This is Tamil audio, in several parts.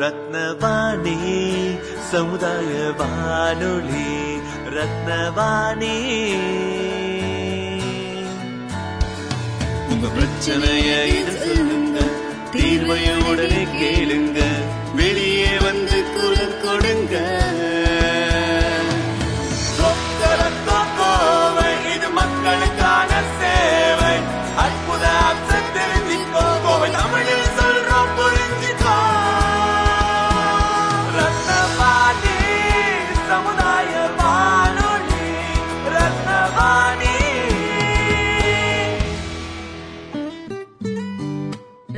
ரத்னவாணி சமுதாய வானொலி. ரத்னவாணி உங்க பிரச்சனையை சொல்லுங்க, தீர்வையுடனே கேளுங்க, வெளியே வந்து குரல் கொடுங்க. இது மக்களுக்கான சேவை. அற்புத தெரிஞ்சுக்கோ, தமிழில் சொல்றோம், புரிஞ்சுக்கோ. ரத்னவாணி சமுதாய வானொலி. ரத்னவாணி.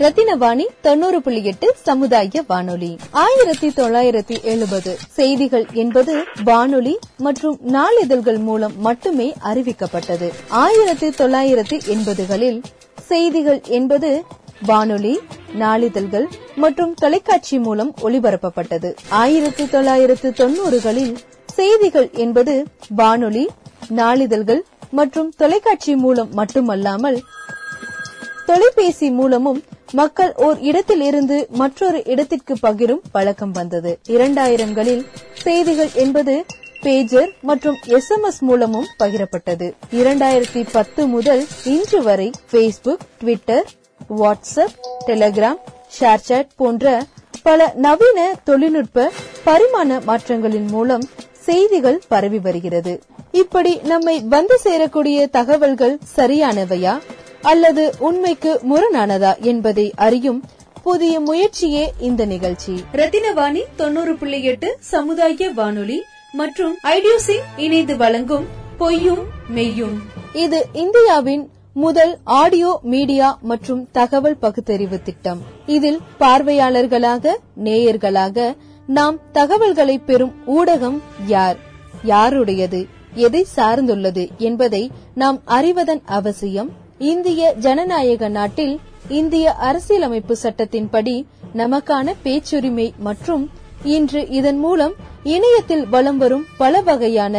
ரத்தினவாணி 90.8 சமுதாய வானொலி. 1970 செய்திகள் என்பது வானொலி மற்றும் நாளிதழ்கள் மூலம் மட்டுமே அறிவிக்கப்பட்டது. 1980களில் செய்திகள் என்பது வானொலி, நாளிதழ்கள் மற்றும் தொலைக்காட்சி மூலம் ஒளிபரப்பப்பட்டது. 1990களில் செய்திகள் என்பது வானொலி, நாளிதழ்கள் மற்றும் தொலைக்காட்சி மூலம் மட்டுமல்லாமல் தொலைபேசி மூலமும் மக்கள் ஓர் இடத்தில் இருந்து மற்றொரு இடத்திற்கு பகிரும் பழக்கம் வந்தது. 2000களில் செய்திகள் என்பது பேஜர் மற்றும் SMS மூலமும் பகிரப்பட்டது. 2010 முதல் இன்று வரை Facebook, Twitter, WhatsApp, Telegram, ShareChat போன்ற பல நவீன தொழில்நுட்ப பரிமாண மாற்றங்களின் மூலம் செய்திகள் பரவி வருகிறது. இப்படி நம்மை வந்து சேரக்கூடிய தகவல்கள் சரியானவையா அல்லது உண்மைக்கு முரணானதா என்பதை அறியும் புதிய முயற்சியே இந்த நிகழ்ச்சி. ரத்தினவாணி 90.8 சமுதாய வானொலி மற்றும் ஐடியோசிங் இணைந்து வழங்கும் பொய்யும் மெய்யும். இது இந்தியாவின் முதல் ஆடியோ மீடியா மற்றும் தகவல் பகுத்தறிவு திட்டம். இதில் பார்வையாளர்களாக, நேயர்களாக நாம் தகவல்களை பெறும் ஊடகம் யார், யாருடையது, எதை சார்ந்துள்ளது என்பதை நாம் அறிவதன் அவசியம் இந்திய ஜனநாயக நாட்டில் இந்திய அரசியலமைப்பு சட்டத்தின்படி நமக்கான பேச்சுரிமை மற்றும் இன்று இதன் மூலம் இணையத்தில் வலம் வரும் பல வகையான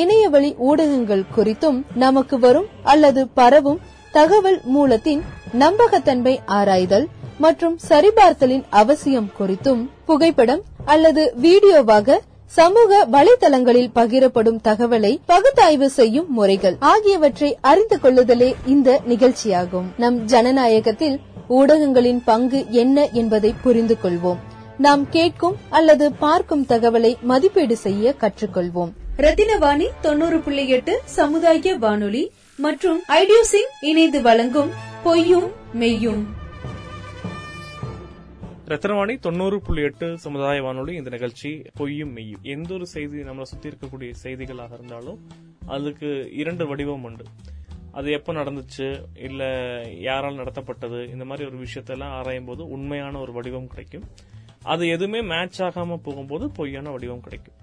இணையவழி ஊடகங்கள் குறித்தும் நமக்கு வரும் அல்லது பரவும் தகவல் மூலத்தின் நம்பகத்தன்மை ஆராய்தல் மற்றும் சரிபார்த்தலின் அவசியம் குறித்தும் புகைப்படம் அல்லது வீடியோவாக சமூக வலைதளங்களில் பகிரப்படும் தகவலை பகுத்தாய்வு செய்யும் முறைகள் ஆகியவற்றை அறிந்து கொள்ளுதலே இந்த நிகழ்ச்சியாகும். நம் ஜனநாயகத்தில் ஊடகங்களின் பங்கு என்ன என்பதை புரிந்து கொள்வோம். நாம் கேட்கும் அல்லது பார்க்கும் தகவலை மதிப்பீடு செய்ய கற்றுக்கொள்வோம். ரத்தினவாணி 90.8 சமுதாய வானொலி மற்றும் ஐடியோசிங் இணைந்து வழங்கும் பொய்யும் மெய்யும். ரத்தினவாணி 90.8 சமுதாய வானொலி. இந்த நிகழ்ச்சி பொய்யும் மெய்யும். எந்த ஒரு செய்தி நம்மளை சுற்றி இருக்கக்கூடிய செய்திகளாக இருந்தாலும் அதுக்கு 2 வடிவம் உண்டு. அது எப்போ நடந்துச்சு, இல்லை யாரால் நடத்தப்பட்டது, இந்த மாதிரி ஒரு விஷயத்தெல்லாம் ஆராயும் போது உண்மையான ஒரு வடிவம் கிடைக்கும். அது எதுவுமே மேட்ச் ஆகாமல் போகும்போது பொய்யான வடிவம் கிடைக்கும்.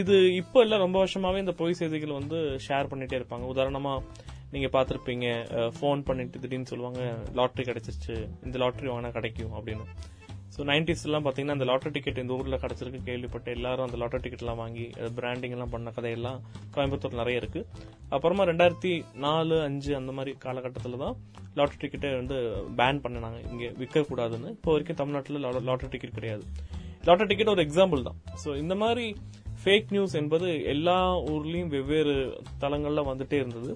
இது இப்போ இல்லை, ரொம்ப வருஷமாகவே இந்த பொய் செய்திகள் வந்து ஷேர் பண்ணிகிட்டே இருப்பாங்க. உதாரணமாக நீங்கள் பார்த்துருப்பீங்க, ஃபோன் பண்ணிட்டு திடீர்னு சொல்லுவாங்க லாட்ரி கிடச்சிருச்சு, இந்த லாட்ரி வாங்கினா கிடைக்கும் அப்படின்னு. ஸோ 90s பார்த்தீங்கன்னா அந்த லாட்ரி டிக்கெட் இந்த ஊரில் கிடச்சிருக்கு கேள்விப்பட்டு எல்லாரும் அந்த லாட்ரி டிக்கெட்லாம் வாங்கி பிராண்டிங்லாம் பண்ண கதையெல்லாம் கோயம்புத்தூர் நிறைய இருக்குது. அப்புறமா 2004, 2005 அந்த மாதிரி காலகட்டத்தில் தான் லாட்ரி டிக்கெட்டை வந்து பேன் பண்ணினாங்க, இங்கே விற்கக்கூடாதுன்னு. இப்போ வரைக்கும் தமிழ்நாட்டில் லாட்ரி டிக்கெட் கிடையாது. லாட்ரி டிக்கெட் ஒரு எக்ஸாம்பிள் தான். ஸோ இந்த மாதிரி ஃபேக் நியூஸ் என்பது எல்லா ஊர்லேயும் வெவ்வேறு தளங்களில் வந்துட்டே இருந்தது.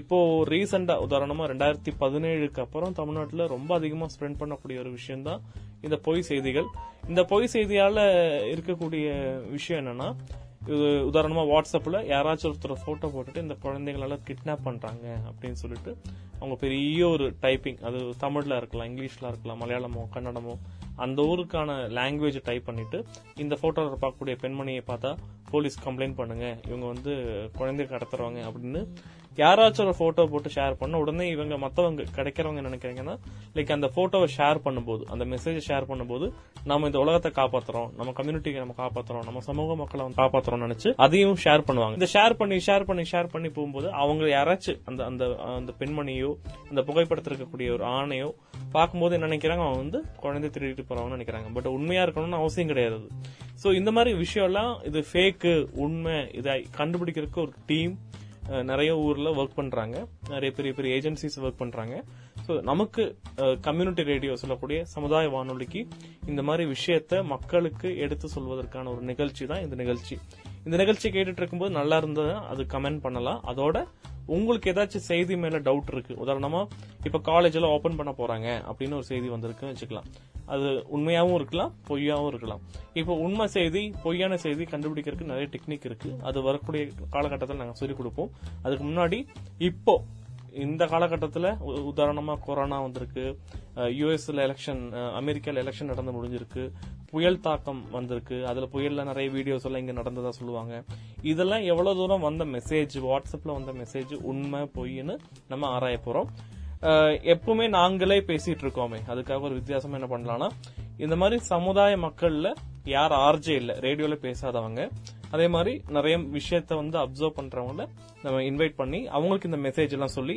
இப்போ ரீசெண்டா உதாரணமா 2017 அப்புறம் தமிழ்நாட்டில் ரொம்ப அதிகமா ஸ்ப்ரெண்ட் பண்ணக்கூடிய ஒரு விஷயம் தான் இந்த பொய் செய்திகள். இந்த பொய் செய்தியால இருக்கக்கூடிய விஷயம் என்னன்னா, உதாரணமா வாட்ஸ்அப்ல யாராச்சும் ஒருத்தர் போட்டோ போட்டுட்டு இந்த குழந்தைகளால கிட்னாப் பண்றாங்க அப்படின்னு சொல்லிட்டு அவங்க பெரிய ஒரு டைப்பிங், அது தமிழ்ல இருக்கலாம், இங்கிலீஷ்ல இருக்கலாம், மலையாளமோ கன்னடமோ, அந்த ஊருக்கான லாங்குவேஜ் டைப் பண்ணிட்டு இந்த போட்டோல பார்க்கக்கூடிய பெண்மணியை பார்த்தா போலீஸ் கம்ப்ளைண்ட் பண்ணுங்க, இவங்க வந்து குழந்தை கடத்துறவங்க அப்படின்னு யாராச்சும் ஒரு போட்டோ போட்டு ஷேர் பண்ண உடனே இவங்க மத்தவங்க கிடைக்கிறவங்க என்ன நினைக்கிறீங்கன்னா, லைக் அந்த போட்டோவை ஷேர் பண்ணும்போது, அந்த மெசேஜை ஷேர் பண்ணும்போது நம்ம இந்த உலகத்தை காப்பாத்துறோம், நம்ம கம்யூனிட்டியை நம்ம காப்பாத்துறோம், நம்ம சமூக மக்களை காப்பாத்துறோம் நினைச்சு அதையும் ஷேர் பண்ணுவாங்க. இந்த ஷேர் பண்ணி போகும்போது அவங்க யாராச்சும் அந்த பெண்மணியோ அந்த புகைப்படத்தில் இருக்கக்கூடிய ஒரு ஆணையோ பார்க்கும்போது என்ன நினைக்கிறாங்க, அவங்க வந்து குழந்தை திருடிட்டு போறாங்கன்னு நினைக்கிறாங்க. பட் உண்மையா இருக்கணும்னு அவசியம் கிடையாது. சோ இந்த மாதிரி விஷயம் எல்லாம் இது ஃபேக்கு உண்மை இதை கண்டுபிடிக்கிறதுக்கு ஒரு டீம் நிறைய ஊர்ல ஒர்க் பண்றாங்க, நிறைய பெரிய பெரிய ஏஜென்சிஸ் ஒர்க் பண்றாங்க. ஸோ நமக்கு கம்யூனிட்டி ரேடியோ சொல்லக்கூடிய சமுதாய வானொலிக்கு இந்த மாதிரி விஷயத்த மக்களுக்கு எடுத்து சொல்வதற்கான ஒரு நிகழ்ச்சி தான் இந்த நிகழ்ச்சி. இந்த நிகழ்ச்சி கேட்டுட்டு இருக்கும்போது நல்லா இருந்ததுன்னா அது கமெண்ட் பண்ணலாம். அதோட உங்களுக்கு ஏதாச்சும் செய்தி மேல டவுட் இருக்கு, உதாரணமா இப்ப காலேஜ்ல ஓபன் பண்ண போறாங்க அப்படின்னு ஒரு செய்தி வந்திருக்குன்னு வச்சுக்கலாம். அது உண்மையாவும் இருக்கலாம், பொய்யாவும் இருக்கலாம். இப்ப உண்மை செய்தி பொய்யான செய்தி கண்டுபிடிக்கிறதுக்கு நிறைய டெக்னிக் இருக்கு. அது வரக்கூடிய காலகட்டத்தில் நாங்க சொல்லிக் கொடுப்போம். அதுக்கு முன்னாடி இப்போ இந்த காலகட்டத்தில் உதாரணமா கொரோனா வந்திருக்கு, யுஎஸ்ல எலெக்ஷன், அமெரிக்கால எலெக்ஷன் நடந்து முடிஞ்சிருக்கு, புயல் தாக்கம் வந்திருக்கு, அதுல புயல்ல நிறைய வீடியோஸ் எல்லாம் இங்க நடந்ததா சொல்லுவாங்க. இதெல்லாம் எவ்வளவு தூரம் வந்த மெசேஜ், வாட்ஸ்அப்ல வந்த மெசேஜ் உண்மை பொய்ன்னு நம்ம ஆராய போறோம். எப்பவுமே நாங்களே பேசிட்டு இருக்கோமே, அதுக்காக ஒரு வித்தியாசமா என்ன பண்ணலாம்னா, இந்த மாதிரி சமுதாய மக்கள்ல யார் ஆர்ஜே இல்ல, ரேடியோல பேசாதவங்க, அதே மாதிரி நிறைய விஷயத்த வந்து அப்சர்வ் பண்றவங்கள நம்ம இன்வைட் பண்ணி அவங்களுக்கு இந்த மெசேஜ் எல்லாம் சொல்லி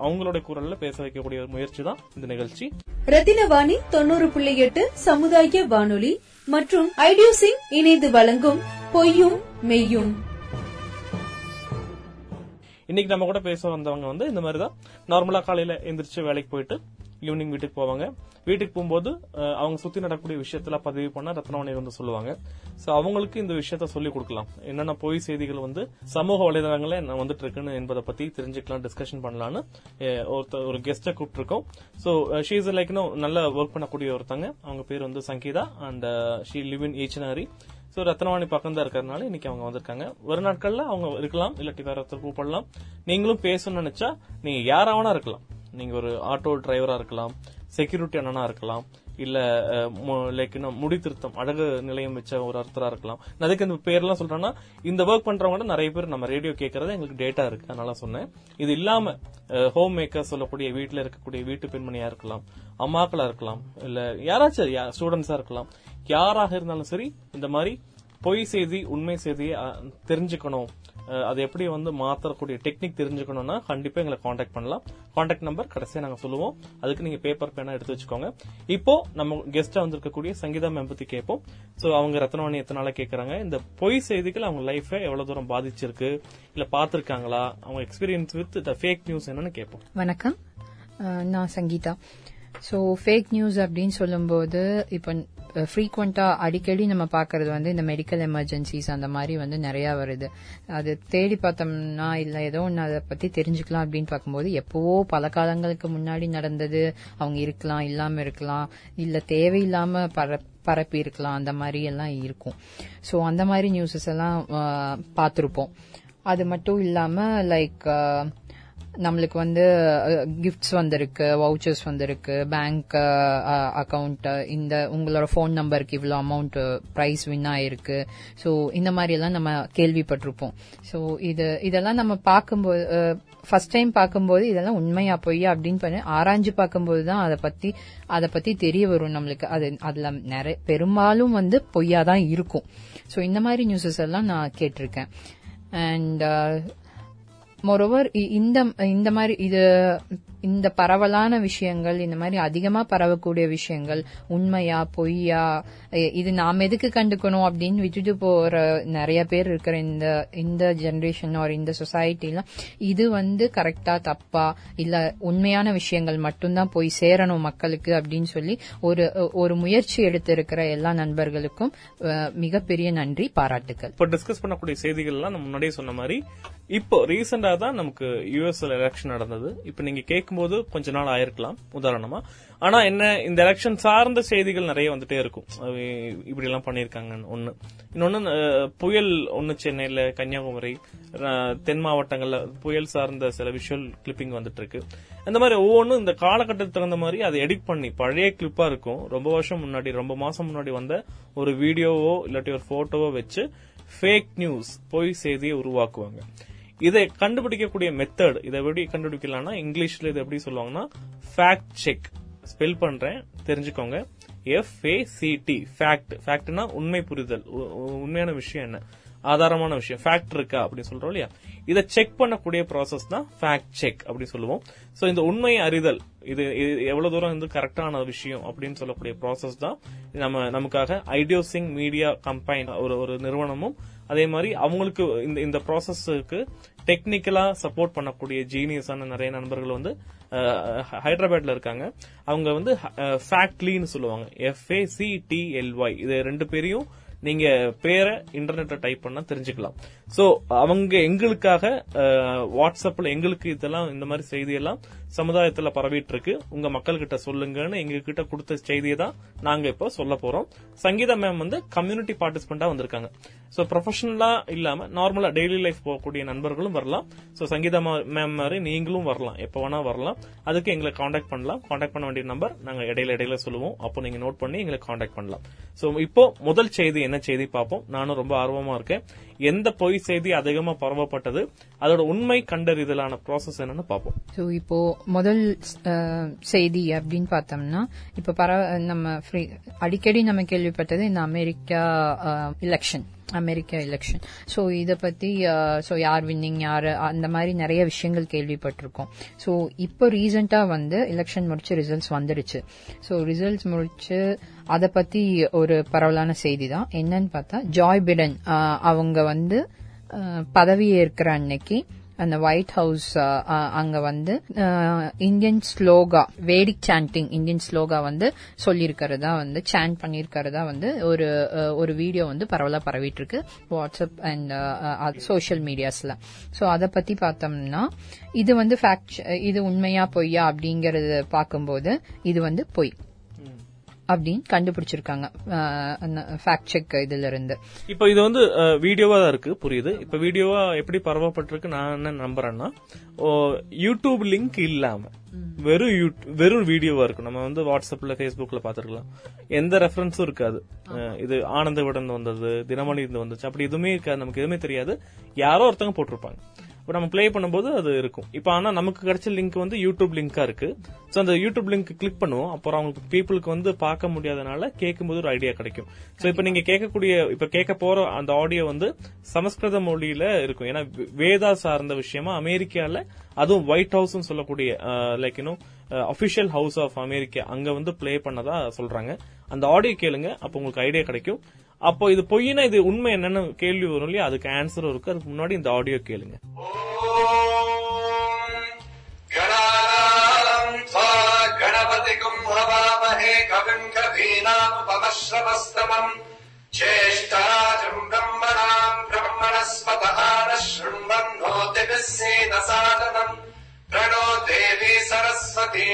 அவங்களோட குரல்ல பேச வைக்கக்கூடிய ஒரு முயற்சி தான் இந்த நிகழ்ச்சி. ரத்தினவாணி 90.8 சமுதாய வானொலி மற்றும் ஐடியோசிங் இணைந்து வழங்கும் பொய்யும் மெய்யும். இன்னைக்கு நம்ம கூட பேச வந்தவங்க வந்து இந்த மாதிரிதான் நார்மலா காலையில எந்திரிச்சு வேலைக்கு போயிட்டு ஈவினிங் வீட்டுக்கு போவாங்க. வீட்டுக்கு போகும்போது அவங்க சுத்தி நடக்கக்கூடிய விஷயத்துல பதிவு பண்ண ரத்னவாணி வந்து சொல்லுவாங்க. சோ அவங்களுக்கு இந்த விஷயத்த சொல்லிக் கொடுக்கலாம், என்னென்ன பொய் செய்திகள் வந்து சமூக வலைதளங்கள வந்துட்டு இருக்குன்னு என்பதை பத்தி தெரிஞ்சுக்கலாம், டிஸ்கஷன் பண்ணலான்னு ஒரு கெஸ்ட கூப்பிட்டு இருக்கோம். சோ ஷீ இஸ் லைக் நல்லா ஒர்க் பண்ணக்கூடிய ஒருத்தங்க, அவங்க பேர் வந்து Sangeetha and she live in Eachanari. So Rathnavani பக்கம் தான் இருக்கிறதுனால இன்னைக்கு அவங்க வந்திருக்காங்க. ஒரு நாட்கள்ல அவங்க இருக்கலாம், இல்லாட்டி வேற ஒருத்தர் கூப்பிடலாம். நீங்களும் பேசணும்னு நினைச்சா நீங்க யாராவனா இருக்கலாம். நீங்க ஒரு ஆட்டோ டிரைவரா இருக்கலாம், செக்யூரிட்டி அண்ணனா இருக்கலாம், இல்ல லைக் முடி திருத்தம் அழகு நிலையம் வச்ச ஒரு அர்த்தரா இருக்கலாம். அதுக்கு இந்த பேர்லாம் சொல்றேன்னா, இந்த ஒர்க் பண்றவங்க நிறைய பேர் நம்ம ரேடியோ கேட்கறது எங்களுக்கு டேட்டா இருக்கு, அதனால சொன்னேன். இது இல்லாம ஹோம் மேக்கர் சொல்லக்கூடிய வீட்டுல இருக்கக்கூடிய வீட்டு பெண்மணியா இருக்கலாம், அம்மாக்களா இருக்கலாம், இல்ல யாராச்சும் ஸ்டூடெண்ட்ஸா இருக்கலாம், யாராக இருந்தாலும் சரி, இந்த மாதிரி பொய் செய்தி உண்மை செய்தியை தெரிஞ்சுக்கணும், அது எப்படி வந்து மாத்தக்கூடிய டெக்னிக் தெரிஞ்சுக்கணும்னா கண்டிப்பா எங்களை காண்டாக்ட் பண்ணலாம். காண்டாக்ட் நம்பர் கடைசியா நாங்க சொல்லுவோம், அதுக்கு நீங்க பேப்பர் பேனா எடுத்து வச்சுக்கோங்க. இப்போ நம்ம கெஸ்டா வந்திருக்கக்கூடிய சங்கீதா மேம் பத்தி கேட்போம். சோ அவங்க ரத்னவாணி எத்தனால கேக்குறாங்க, இந்த பொய் செய்திகள் அவங்க லைஃப் எவ்வளவு தூரம் பாதிச்சிருக்கு, இல்ல பாத்திருக்காங்களா, அவங்க experience with the fake news என்னன்னு கேட்போம். வணக்கம், நான் சங்கீதா. ஸோ ஃபேக் நியூஸ் அப்படின்னு சொல்லும்போது இப்போ ஃப்ரீக்வெண்டா அடிக்கடி நம்ம பாக்குறது வந்து இந்த மெடிக்கல் எமர்ஜென்சிஸ் அந்த மாதிரி வந்து நிறைய வருது. அது தேடி பார்த்தோம்னா இல்லை ஏதோ ஒன்று அதை பத்தி தெரிஞ்சுக்கலாம் அப்படின்னு பார்க்கும்போது எப்பவோ பல காலங்களுக்கு முன்னாடி நடந்தது, அவங்க இருக்கலாம், இல்லாம இருக்கலாம், இல்லை தேவையில்லாம பரப்பி இருக்கலாம், அந்த மாதிரி எல்லாம் இருக்கும். ஸோ அந்த மாதிரி நியூஸஸ் எல்லாம் பார்த்துருப்போம். அது மட்டும் இல்லாம லைக் நம்மளுக்கு வந்து கிஃப்ட்ஸ் வந்திருக்கு, வவுச்சர்ஸ் வந்திருக்கு, பேங்க் அக்கௌண்ட், இந்த உங்களோட போன் நம்பருக்கு இவ்வளோ அமௌண்ட் பிரைஸ் வின் ஆயிருக்கு. ஸோ இந்த மாதிரி எல்லாம் நம்ம கேள்விப்பட்டிருப்போம். ஸோ இதெல்லாம் நம்ம பார்க்கும்போது, ஃபர்ஸ்ட் டைம் பார்க்கும்போது இதெல்லாம் உண்மையா பொய்யா அப்படின்னு பண்ணி ஆராய்ஞ்சு பார்க்கும்போது தான் அதை பத்தி தெரிய வரும் நம்மளுக்கு. அது அதுல நிறைய பெரும்பாலும் வந்து பொய்யா தான் இருக்கும். ஸோ இந்த மாதிரி நியூஸஸ் எல்லாம் நான் கேட்டிருக்கேன். அண்ட் மொரோவர் இந்த மாதிரி இந்த பரவலான விஷயங்கள், இந்த மாதிரி அதிகமா பரவக்கூடிய விஷயங்கள் உண்மையா பொய்யா, இது நாம் எதுக்கு கண்டுக்கணும் அப்படின்னு விட்டுட்டு போற நிறைய பேர் இருக்கிற இந்த ஜெனரேஷன் ஆர் இந்த சொசைட்டிலாம் இது வந்து கரெக்டா தப்பா இல்ல உண்மையான விஷயங்கள் மட்டும்தான் போய் சேரணும் மக்களுக்கு அப்படின்னு சொல்லி ஒரு முயற்சி எடுத்திருக்கிற எல்லா நண்பர்களுக்கும் மிகப்பெரிய நன்றி, பாராட்டுக்கள். இப்போ டிஸ்கஸ் பண்ணக்கூடிய செய்திகள்லாம் நம்ம முன்னாடியே சொன்ன மாதிரி இப்போ ரீசெண்டா தான் நமக்கு யுஎஸ்ல எலெக்ஷன் நடந்தது. இப்ப நீங்க கேட்கும்போது கொஞ்ச நாள் ஆயிருக்கலாம் உதாரணமா. ஆனா என்ன, இந்த எலெக்ஷன் சார்ந்த செய்திகள் நிறைய வந்துட்டே இருக்கும், இப்படி எல்லாம் பண்ணிருக்காங்க. ஒன்னு இன்னொன்னு புயல், ஒன்னு சென்னையில, கன்னியாகுமரி, தென் மாவட்டங்கள்ல புயல் சார்ந்த சில விஷுவல் கிளிப்பிங் வந்துட்டு இருக்கு. அந்த மாதிரி ஒவ்வொன்றும் இந்த காலகட்டத்துக்கு தகுந்த மாதிரி அதை எடிட் பண்ணி பழைய கிளிப்பா இருக்கும், ரொம்ப வருஷம் முன்னாடி, ரொம்ப மாசம் முன்னாடி வந்த ஒரு வீடியோவோ இல்லாட்டி ஒரு போட்டோவோ வச்சு ஃபேக் நியூஸ் பொய் செய்தியை உருவாக்குவாங்க. இதை கண்டுபிடிக்கக்கூடிய மெத்தட், இதை எப்படி கண்டுபிடிக்கலாம்னா இங்கிலீஷ்ல இது எப்படி சொல்லுவாங்கன்னா ஃபேக்ட் செக். ஸ்பெல் பண்றேன் தெரிஞ்சுக்கோங்க, FACT. ஃபேக்ட், ஃபேக்ட்னா உண்மை புரிதல், உண்மையான விஷயம் என்ன, ஆதாரமான விஷயம், ஃபேக்ட் இருக்கா அப்படின்னு சொல்றோம் இல்லையா, இதை செக் பண்ணக்கூடிய ப்ராசஸ் தான் ஃபேக்ட் செக் அப்படின்னு சொல்லுவோம். சோ இந்த உண்மையை அறிதல், இது எவ்வளவு தூரம் வந்து கரெக்டான விஷயம் அப்படின்னு சொல்லக்கூடிய ப்ராசஸ் தான் நம்ம நமக்காக ஐடியோசிங் மீடியா கம்பெனி ஒரு நிறுவனமும் அதே மாதிரி அவங்களுக்கு இந்த ப்ராசஸ்க்கு டெக்னிக்கலா சப்போர்ட் பண்ணக்கூடிய ஜீனியஸான நிறைய நண்பர்கள் வந்து ஹைதராபாத்ல இருக்காங்க. அவங்க வந்து ஃபேக்ட்லின்னு சொல்லுவாங்க, FACTLY. இது ரெண்டு பேரையும் நீங்க பேரை இன்டர்நெட்ல டைப் பண்ண தெரிஞ்சுக்கலாம். சோ அவங்க எங்களுக்காக வாட்ஸ்அப்ல எங்களுக்கு இதெல்லாம் இந்த மாதிரி செய்தியெல்லாம் சமுதாயத்துல பரவிட்டு இருக்கு, உங்க மக்கள்கிட்ட சொல்லுங்கன்னு எங்ககிட்ட கொடுத்த செய்தியை தான் நாங்க இப்ப சொல்ல போறோம். சங்கீதா மேம் வந்து கம்யூனிட்டி பார்ட்டிசிபெண்டா வந்திருக்காங்க. சோ ப்ரொஃபஷனலா இல்லாம நார்மலா டெய்லி லைஃப் போகக்கூடிய நண்பர்களும் வரலாம். சோ சங்கீதா மேம் மாதிரி நீங்களும் வரலாம், எப்ப வேணா வரலாம். அதுக்கு எங்களை காண்டாக்ட் பண்ணலாம். காண்டாக்ட் பண்ண வேண்டிய நம்பர் நாங்க இடையில சொல்லுவோம், அப்போ நீங்க நோட் பண்ணி எங்களை காண்டாக்ட் பண்ணலாம். சோ இப்போ முதல் செய்தி என்ன செய்தி பார்ப்போம். நானும் ரொம்ப ஆர்வமா இருக்கேன். எந்த பொய் செய்தி அதிகமா பரவப்பட்டது, அதோட உண்மை கண்டறிதலான ப்ராசஸ் என்னன்னு பார்ப்போம். சோ இப்போ முதல் செய்தி அப்படின்னு பார்த்தோம்னா, இப்ப நம்ம அடிக்கடி நம்ம கேள்விப்பட்டது இந்த அமெரிக்கா எலெக்ஷன். ஸோ இதை பற்றி யார் வின்னிங், யார் அந்த மாதிரி நிறைய விஷயங்கள் கேள்விப்பட்டிருக்கோம். ஸோ இப்போ ரீசெண்டாக வந்து எலெக்ஷன் முடிச்சு ரிசல்ட்ஸ் வந்துடுச்சு. ஸோ ரிசல்ட்ஸ் முடிச்சு அதை பற்றி ஒரு பரவலான செய்தி தான். என்னன்னு பார்த்தா, ஜாய் பிடன் அவங்க வந்து பதவியேற்கிற அன்னைக்கு அந்த ஒயிட் ஹவுஸ் அங்க வந்து இந்தியன் ஸ்லோகா வந்து சொல்லியிருக்கிறதா வந்து சாண்ட் பண்ணியிருக்கிறதா வந்து ஒரு வீடியோ வந்து பரவலா பரவிட்டு இருக்கு வாட்ஸ்அப் அண்ட் சோஷியல் மீடியாஸ்ல. ஸோ அதை பத்தி பார்த்தோம்னா, இது வந்து இது உண்மையா பொய்யா அப்படிங்கறத பார்க்கும்போது இது வந்து பொய் அப்படின்னு கண்டுபிடிச்சிருக்காங்க ஃபேக்ட் செக் இதுல இருந்து. இப்ப இது வந்து வீடியோவா தான் இருக்கு, புரியுது. இப்ப வீடியோவா எப்படி பரவப்பட்டிருக்கு நான் என்ன நம்புறேன்னா, யூடியூப் லிங்க் இல்லாம வெறும் வீடியோவா இருக்கும். நம்ம வந்து வாட்ஸ்அப்ல ஃபேஸ்புக்ல பாத்துருக்கலாம், எந்த ரெஃபரன்ஸும் இருக்காது. இது ஆனந்த விடன் வந்தது, தினமணி இருந்து வந்துச்சு, அப்படி எதுவுமே இருக்காது, நமக்கு எதுவுமே தெரியாது. யாரோ ஒருத்தவங்க போட்டிருப்பாங்க, இப்போ நம்ம பிளே பண்ணும்போது அது இருக்கும். இப்போ ஆனா நமக்கு கிடைச்ச லிங்க் வந்து யூடியூப் லிங்கா இருக்கு. ஸோ அந்த யூடியூப் லிங்க் கிளிக் பண்ணுவோம், அப்புறம் அவங்களுக்கு பீப்புளுக்கு வந்து பார்க்க முடியாதனால கேட்கும்போது ஒரு ஐடியா கிடைக்கும். ஸோ இப்போ நீங்க கேட்க போற அந்த ஆடியோ வந்து சமஸ்கிருத மொழியில இருக்கும். ஏன்னா வேதா சார்ந்த விஷயமா அமெரிக்கால, அதுவும் ஒயிட் ஹவுஸ்ன்னு சொல்லக்கூடிய like you know official house of America, அங்க வந்து பிளே பண்ணதா சொல்றாங்க. அந்த ஆடியோ கேளுங்க, அப்போ உங்களுக்கு ஐடியா கிடைக்கும். அப்போ இது பொய்னா இது உண்மை என்னன்னு கேள்வி வரும் இல்லையா, அதுக்கு ஆன்சரும் இருக்கு. அதுக்கு முன்னாடி இந்த ஆடியோ கேளுங்க. பிரணோ தேவி சரஸ்வதி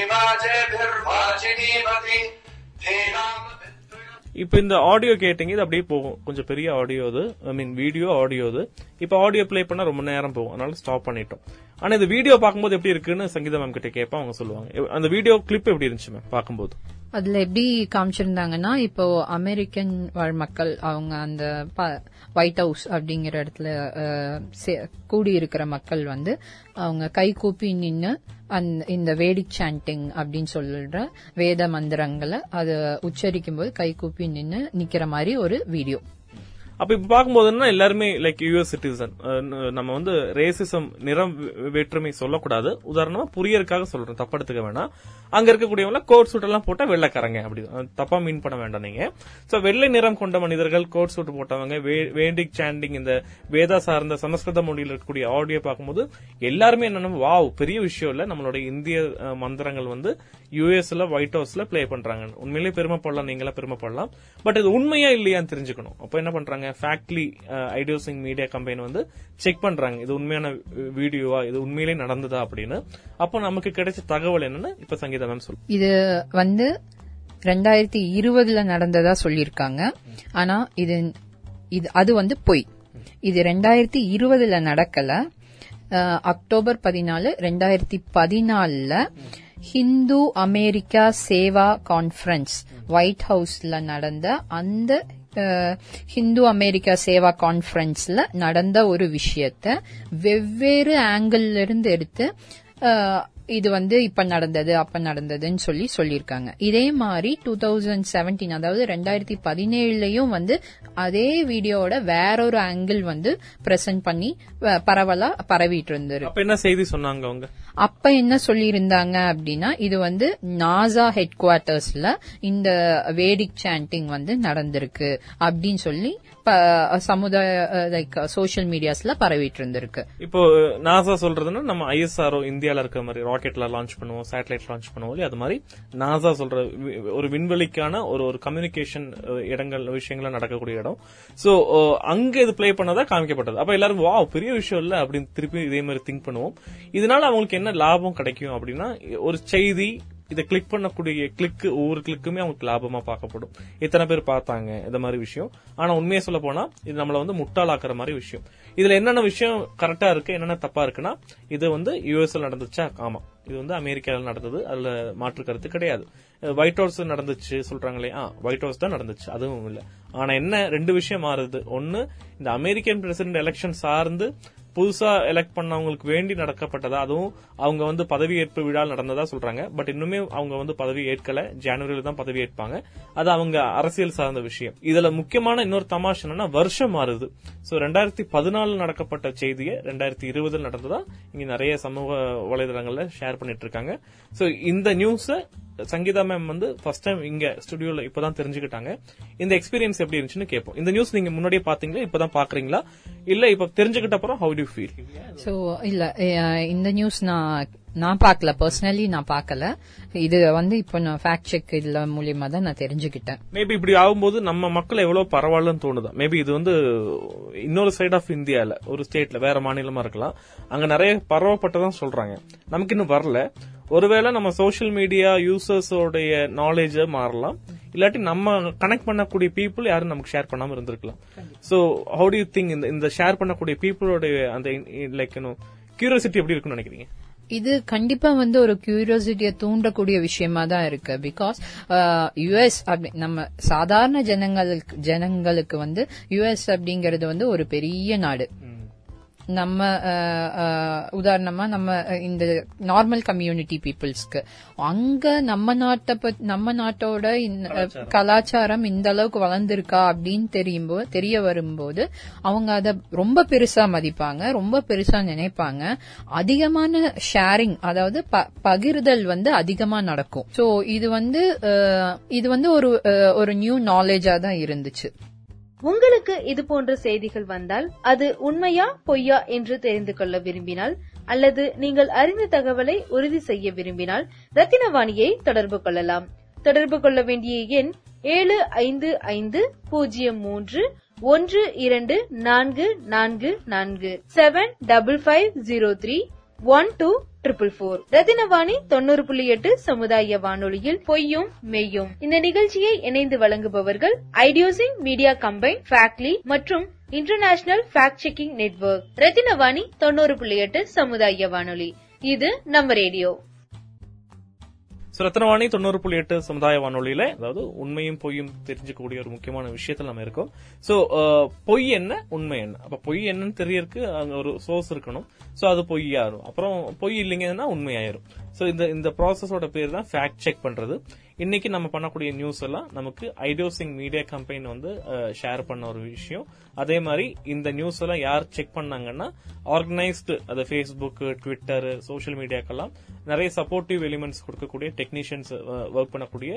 இப்ப இந்த ஆடியோ கேட்டீங்க, இது அப்படியே போகும். கொஞ்சம் பெரிய ஆடியோ, அது ஐ மீன் வீடியோ ஆடியோ. இது இப்ப ஆடியோ பிளே பண்ணா ரொம்ப நேரம் போகும், அதனால ஸ்டாப் பண்ணிட்டோம். ஆனா இந்த வீடியோ பார்க்கும்போது எப்படி இருக்குன்னு சங்கீதா மேம் கிட்ட கேட்பா, அவங்க சொல்லுவாங்க. அந்த வீடியோ கிளிப் எப்படி இருந்துச்சு மேம் பார்க்கும்போது? அதுல எப்படி காமிச்சிருந்தாங்கன்னா, இப்போ அமெரிக்கன் மக்கள் அவங்க அந்த ஒயிட் ஹவுஸ் அப்படிங்கிற இடத்துல கூடியிருக்கிற மக்கள் வந்து அவங்க கை கூப்பி நின்று இந்த வேடிக் சாண்டிங் அப்படின்னு சொல்ற வேத மந்திரங்களை அது உச்சரிக்கும் போது கை கூப்பி நின்று நிக்கிற மாதிரி ஒரு வீடியோ. அப்ப இப்ப பாக்கும்போதுன்னா எல்லாருமே லைக் US சிட்டிசன். நம்ம வந்து ரேசிசம், நிறம் வேற்றுமை சொல்லக்கூடாது. உதாரணமா புரியறதுக்காக சொல்றோம், தப்ப எடுத்துக்க வேண்டாம். அங்க இருக்கக்கூடியவங்க கோட் சூட் எல்லாம் போட்டா வெள்ளைக்காரங்க, அப்படி தப்பா மீன் பண்ண வேண்டாம் நீங்க. சோ வெள்ளை நிறம் கொண்ட மனிதர்கள், கோட் சூட் போட்டவங்க, வேண்டிக் சாண்டிங், இந்த வேதா சார்ந்த சமஸ்கிருத மொழியில் இருக்கக்கூடிய ஆடியோ பார்க்கும்போது எல்லாருமே என்னன்னா, வாவ், பெரிய விஷயம் இல்ல, நம்மளோட இந்திய மந்திரங்கள் வந்து USல ஒயிட் ஹவுஸ்ல பிளே பண்றாங்க. உண்மையிலேயே பெருமைப்படலாம், நீங்களா பெருமைப்படலாம். பட் இது உண்மையா இல்லையான்னு தெரிஞ்சுக்கணும். அப்ப என்ன பண்றாங்க, ஃபேக்ட்லி ஐடியோசிங் மீடியா கம்பெனி வந்து செக் பண்றாங்க, இது உண்மையான வீடியோவா, இது உண்மையிலேயே நடந்ததா அப்படின்னு. அப்போ நமக்கு கிடைச்ச தகவல் என்னன்னு இப்ப சங்கீதா மேம் சொல்லுங்க. இது வந்து 2020 நடந்ததா சொல்லியிருக்காங்க. ஆனா அது வந்து பொய். இது 2020 நடக்கல. October 14, 2014 Hindu America Seva conference white ஹவுஸ்ல நடந்த அந்த ஹிந்து அமெரிக்கா சேவா கான்ஃபரன்ஸ்ல நடந்த ஒரு விஷயத்தை வெவ்வேறு ஆங்கிள் இருந்து எடுத்து இது வந்து இப்ப நடந்தது அப்ப நடந்ததுன்னு சொல்லியிருக்காங்க. இதே மாதிரி 2017 அதாவது 2017லயும் வந்து அதே வீடியோவோட வேற ஒரு ஆங்கிள் வந்து பிரசன்ட் பண்ணி பரவலா பரவிட்டு இருந்தது. அப்ப என்ன செய்தி சொன்னாங்க அவங்க? அப்ப என்ன சொல்லியிருந்தாங்க அப்படின்னா, இது வந்து நாசா ஹெட் குவார்டர்ஸ்ல இந்த வேடிக் சாண்டிங் வந்து நடந்திருக்கு அப்படின்னு சொல்லி சமுதாய லைக் சோசியல் மீடியாஸ்ல பரவிட்டு இருந்திருக்கு. இப்போ நாசா சொல்றதுன்னா நம்ம ISRO இந்தியால இருக்க மாதிரி ராக்கெட்ல லான்ச் பண்ணுவோம், சேட்டலைட் லான்ச் பண்ணுவோம் இல்லையா, அது மாதிரி நாசா சொல்ற ஒரு விண்வெளிக்கான ஒரு கம்யூனிகேஷன் இடங்கள் விஷயங்கள நடக்கக்கூடிய இடம். சோ அங்க இது பிளே பண்ணதா காமிக்கப்பட்டது. அப்ப எல்லாரும் வா பெரிய விஷயம் இல்ல அப்படின்னு திருப்பி இதே மாதிரி திங்க் பண்ணுவோம். இதனால அவங்களுக்கு என்ன லாபம் கிடைக்கும் அப்படின்னா, ஒரு செய்தி இதை கிளிக் பண்ணக்கூடிய கிளிக்கு ஒவ்வொரு கிளிக்குமே அவங்களுக்கு லாபமா பார்க்கப்படும். எத்தனை பேர் பார்த்தாங்க இந்த மாதிரி விஷயம். ஆனா உண்மையை சொல்ல போனா இது நம்மள வந்து முட்டாளாக்குற மாதிரி விஷயம். இதுல என்னென்ன விஷயம் கரெக்டா இருக்கு என்னென்ன தப்பா இருக்குன்னா, இது வந்து US நடந்துச்சா, ஆமா இது வந்து அமெரிக்காவில் நடந்தது, அதுல மாற்று கருத்து கிடையாது. ஒயிட் ஹவுஸ் நடந்துச்சு சொல்றாங்களே, ஒயிட் ஹவுஸ் தான் நடந்துச்சு, அதுவும் இல்ல. ஆனா என்ன ரெண்டு விஷயம் மாறுது. ஒன்னு, இந்த அமெரிக்கன் பிரசிடென்ட் எலெக்ஷன் சார்ந்து புதுசா எலெக்ட் பண்ணவங்களுக்கு வேண்டி நடக்கப்பட்டதா, அதுவும் அவங்க வந்து பதவியேற்பு விழா நடந்ததா சொல்றாங்க. பட் இன்னுமே அவங்க வந்து பதவி ஏற்கல, ஜனவரியில தான் பதவி ஏற்பாங்க. அது அவங்க அரசியல் சார்ந்த விஷயம். இதுல முக்கியமான இன்னொரு தமாஷ் என்னன்னா, வருஷம் மாறுது. சோ 2014 நடக்கப்பட்ட செய்தியை 2020 நடந்ததா இங்க நிறைய சமூக வலைதளங்கள்ல ஷேர் பண்ணிட்டு இருக்காங்க. சோ இந்த நியூஸ சங்கீதா மேம் வந்து ஃபர்ஸ்ட் டைம் இங்க ஸ்டுடியோல இப்பதான் தெரிஞ்சுக்கிட்டாங்க. இந்த எக்ஸ்பீரியன்ஸ் எப்படி இருந்துச்சுன்னு கேட்போம். இந்த நியூஸ் நீங்க முன்னாடியே பாத்தீங்களா, இப்பதான் பாக்குறீங்களா, இல்ல இப்ப தெரிஞ்சுக்கிட்ட அப்புறம் ஹவ் டு ஃபீல்? சோ இல்ல, இந்த நியூஸ் நான் பாக்கல, பர்சனலி நான் பாக்கல. இது வந்து இப்ப நான் ஃபேக்ட் செக் இதுல மூலியமா தான் நான் தெரிஞ்சுக்கிட்டேன். மேபி இப்படி ஆகும்போது நம்ம மக்கள் எவ்வளவு பரவாயில்லன்னு தோணுதா? மேபி இது வந்து இன்னொரு சைட் ஆஃப் இந்தியால ஒரு ஸ்டேட்ல வேற மாநிலமா இருக்கலாம், அங்க நிறைய பரவப்பட்டதான் சொல்றாங்க. நமக்கு இன்னும் வரல. ஒருவேளை நம்ம சோசியல் மீடியா யூசர்ஸோடைய நாலேஜ் மாறலாம், இல்லாட்டி நம்ம கனெக்ட் பண்ணக்கூடிய பீப்புள் யாரும் நமக்கு ஷேர் பண்ணாம இருந்திருக்கலாம். So how do you think இந்த ஷேர் பண்ணக்கூடிய பீப்புளோட அந்த லைக் கியூரியாசிட்டி எப்படி இருக்குன்னு நினைக்கிறீங்க? இது கண்டிப்பா வந்து ஒரு கியூரியாசிட்டியை தூண்டக்கூடிய விஷயமா தான் இருக்கு. பிகாஸ் US நம்ம சாதாரண ஜனங்களுக்கு வந்து US அப்படிங்கறது வந்து ஒரு பெரிய நாடு. நம்ம உதாரணமா நம்ம இந்த நார்மல் கம்யூனிட்டி பீப்புள்ஸ்க்கு அங்க நம்ம நாட்டோட கலாச்சாரம் இந்த அளவுக்கு வளர்ந்துருக்கா அப்படின்னு தெரிய வரும்போது அவங்க அதை ரொம்ப பெருசா மதிப்பாங்க, ரொம்ப பெருசா நினைப்பாங்க. அதிகமான ஷேரிங், அதாவது பகிர்தல் வந்து அதிகமா நடக்கும். சோ இது வந்து ஒரு நியூ நாலேஜா தான் இருந்துச்சு. உங்களுக்கு இது போன்ற செய்திகள் வந்தால் அது உண்மையா பொய்யா என்று தெரிந்து கொள்ள விரும்பினால் அல்லது நீங்கள் அறிந்த தகவலை உறுதி செய்ய விரும்பினால் ரத்தினவாணியை தொடர்பு கொள்ளலாம். தொடர்பு கொள்ள வேண்டிய எண் 7550312444 7550312444. ரத்தினவாணி 90.8 சமுதாய வானொலியில் பொய்யும் மெய்யும். இந்த நிகழ்ச்சியை இணைந்து வழங்குபவர்கள் ஐடியோசிங் மீடியா கம்பைன், ஃபேக்ட்லி மற்றும் international fact checking network. Rathinavani 90.8 சமுதாய வானொலி, இது நம்ம ரேடியோ. ரத்தினவாணி 90.8 சமுதாய வானொலியில அதாவது உண்மையும் பொய்யும் தெரிஞ்சுக்கக்கூடிய ஒரு முக்கியமான விஷயத்துல நம்ம இருக்கோம். சோ பொய் என்ன உண்மை என்ன, அப்ப பொய் என்னன்னு தெரியறதுக்கு அங்க ஒரு சோர்ஸ் இருக்கணும். சோ அது பொய்யாயிரும், அப்புறம் பொய் இல்லைங்கன்னா உண்மையாயிரும். சோ இந்த ப்ராசஸோட பேர் தான் ஃபேக்ட் செக் பண்றது. இன்னைக்கு நம்ம பண்ணக்கூடிய நியூஸ் எல்லாம் நமக்கு ஐடியோசிங் மீடியா கம்பெனி வந்து ஷேர் பண்ண ஒரு விஷயம். அதே மாதிரி இந்த நியூஸ் எல்லாம் யார் செக் பண்ணாங்கன்னா, ஆர்கனைஸ்டு அது Facebook, Twitter, சோசியல் மீடியாக்கெல்லாம் நிறைய சப்போர்ட்டிவ் எலிமெண்ட்ஸ் கொடுக்கக்கூடிய டெக்னீஷியன்ஸ் ஒர்க் பண்ணக்கூடிய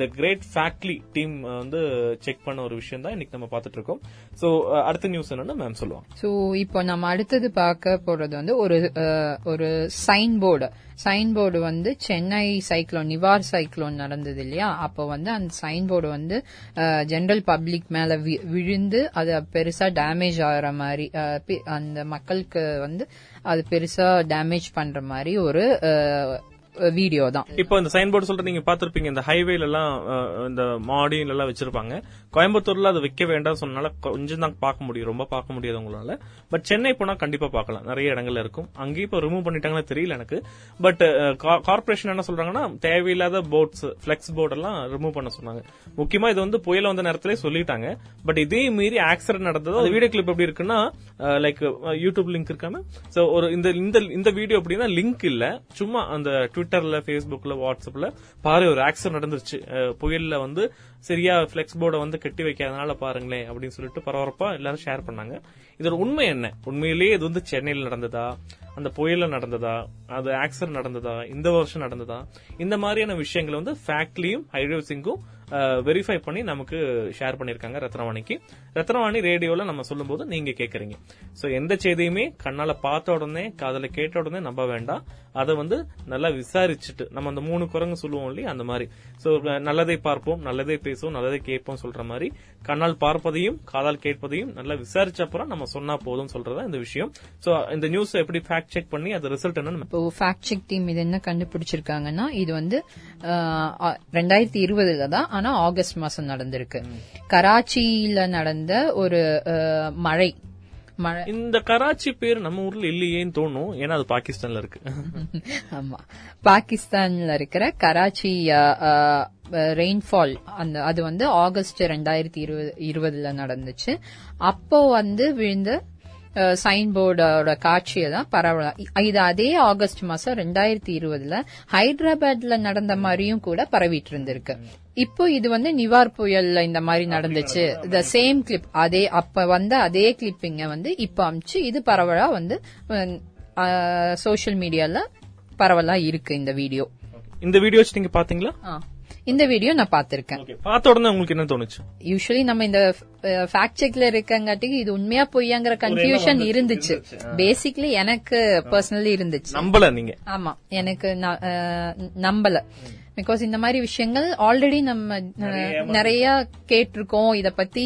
த கிரேட் ஃபேக்ட்லி டீம் வந்து செக் பண்ண ஒரு விஷயம் தான் இன்னைக்கு நம்ம பாத்துட்டு இருக்கோம். சோ அடுத்த நியூஸ் என்னன்னா மேம் சொல்லுவாங்க. சோ இப்போ நம்ம அடுத்தது பார்க்க போறது வந்து ஒரு சைன் போர்டு வந்து சென்னை சைக்ளோன், நிவார் சைக்ளோன் நடந்தது இல்லையா, அப்போ வந்து அந்த சைன் போர்டு வந்து ஜெனரல் பப்ளிக் மேல விழுந்து அது பெருசா டேமேஜ் ஆகிற மாதிரி, அந்த மக்களுக்கு வந்து அது பெருசா டேமேஜ் பண்ற மாதிரி ஒரு வீடியோ தான். இப்போ இந்த சைன் போர்டு சொல்றது நீங்க பாத்திருப்பீங்க, இந்த ஹைவேல எல்லாம் இந்த மாடியில எல்லாம் வச்சிருப்பாங்க. கோயம்புத்தூர்ல அது வைக்க வேண்டாம் சொன்னால கொஞ்சம் தான் பார்க்க முடியும், ரொம்ப பார்க்க முடியாது உங்களால. பட் சென்னை போனா கண்டிப்பா பார்க்கலாம், நிறைய இடங்கள்ல இருக்கும். அங்கேயும் இப்போ ரிமூவ் பண்ணிட்டாங்கன்னு தெரியல எனக்கு. பட் கார்பரேஷன் என்ன சொல்றாங்கன்னா தேவையில்லாத போர்ட்ஸ், பிளெக்ஸ் போர்டு எல்லாம் ரிமூவ் பண்ண சொன்னாங்க. முக்கியமா இது வந்து புயல் வந்த நேரத்திலே சொல்லிட்டாங்க. பட் இதே மீறி ஆக்சிடென்ட் நடந்தது. அந்த வீடியோ கிளிப் எப்படி இருக்குன்னா, லைக் யூடியூப் லிங்க் இருக்காம ஒரு இந்த வீடியோ அப்படின்னா லிங்க் இல்ல, சும்மா அந்த ட்விட்டர்ல, பேஸ்புக்ல, வாட்ஸ்அப்ல பாரு ஒரு ஆக்சிடென்ட் நடந்துருச்சு புயல்ல வந்து, சரியா பிளெக்ஸ் போர்டை வந்து கட்டி வைக்காதனால பாருங்களேன் அப்படின்னு சொல்லிட்டு பரபரப்பா எல்லாரும் ஷேர் பண்ணாங்க. இதோட உண்மை என்ன? உண்மையிலேயே இது வந்து சென்னையில் நடந்ததா, அந்த புயல்ல நடந்ததா, அது ஆக்சிடென்ட் நடந்ததா, இந்த வருஷம் நடந்ததா, இந்த மாதிரியான விஷயங்களை வந்து ஃபேக்ட்லியும் ஐடியோசிங்கும் வெரிஃபை பண்ணி நமக்கு ஷேர் பண்ணிருக்காங்க ரத்னவாணிக்கு. ரத்னவாணி ரேடியோல நம்ம சொல்லும் போது நீங்க கேக்குறீங்க. சோ எந்த செய்தியுமே கண்ணால பார்த்த உடனே, காதல கேட்ட உடனே நம்ப வேண்டாம். அதை வந்து நல்லா விசாரிச்சுட்டு, நம்ம அந்த 3 குரங்கு சொல்லுவோம் இல்லையா, அந்த மாதிரி. சோ நல்லதை பார்ப்போம், நல்லதை பேசுவோம், நல்லதை கேட்போம் சொல்ற மாதிரி கண்ணால் பார்ப்பதையும் காதால் கேட்பதையும் நல்லா விசாரிச்ச அப்புறம் நம்ம சொன்னா போதும் சொல்றதா இந்த விஷயம். சோ இந்த நியூஸ் எப்படி ஃபேக்ட் செக் பண்ணி அது ரிசல்ட் என்ன, இப்போ ஃபேக்ட் செக் டீம் இது என்ன கண்டுபிடிச்சிருக்காங்கன்னா, இது வந்து 2020 தான், ஆனா ஆகஸ்ட் மாசம் நடந்திருக்கு. கராச்சியில நடந்த ஒரு மழை. இந்த கராச்சி பேர் நம்ம ஊர்ல இல்லையேன்னு தோணும், ஏன்னா அது பாகிஸ்தான்ல இருக்கு. ஆமா, பாகிஸ்தான்ல இருக்கிற கராச்சி ரெயின்ஃபால் அது வந்து ஆகஸ்ட் 2020 நடந்துச்சு. அப்போ வந்து விழுந்த சைன் போர்டோட காட்சியை தான் பரவலாம். இது அதே ஆகஸ்ட் மாசம் 2020 ஹைதராபாத்ல நடந்த மாதிரியும் கூட பரவிட்டு இருந்திருக்கு. இப்போ இது வந்து நிவார் புயல்ல இந்த மாதிரி நடந்துச்சு, த சேம் கிளிப், அதே அப்ப வந்து அதே கிளிப்பிங்க வந்து இப்ப அமிச்சு இது பரவலா வந்து சோசியல் மீடியால பரவலா இருக்கு இந்த வீடியோ. இந்த வீடியோ நீங்க பாத்தீங்களா? இந்த வீடியோ நான் பாத்திருக்கேன். பார்த்த உடனே உங்களுக்கு என்ன தோணுச்சு? யூசுவலி நம்ம இந்த ஃபேக்ட் செக்ல இருக்கங்காட்டி இது உண்மையா பொய்யாங்கிற கன்ஃபியூஷன் இருந்துச்சு. பேசிக்கலி எனக்கு பர்சனலி இருந்துச்சு, நம்பல. நீங்க? ஆமா, எனக்கு நம்பல. பிகாஸ் இந்த மாதிரி விஷயங்கள் ஆல்ரெடி நம்ம நிறைய கேட்டிருக்கோம், இத பத்தி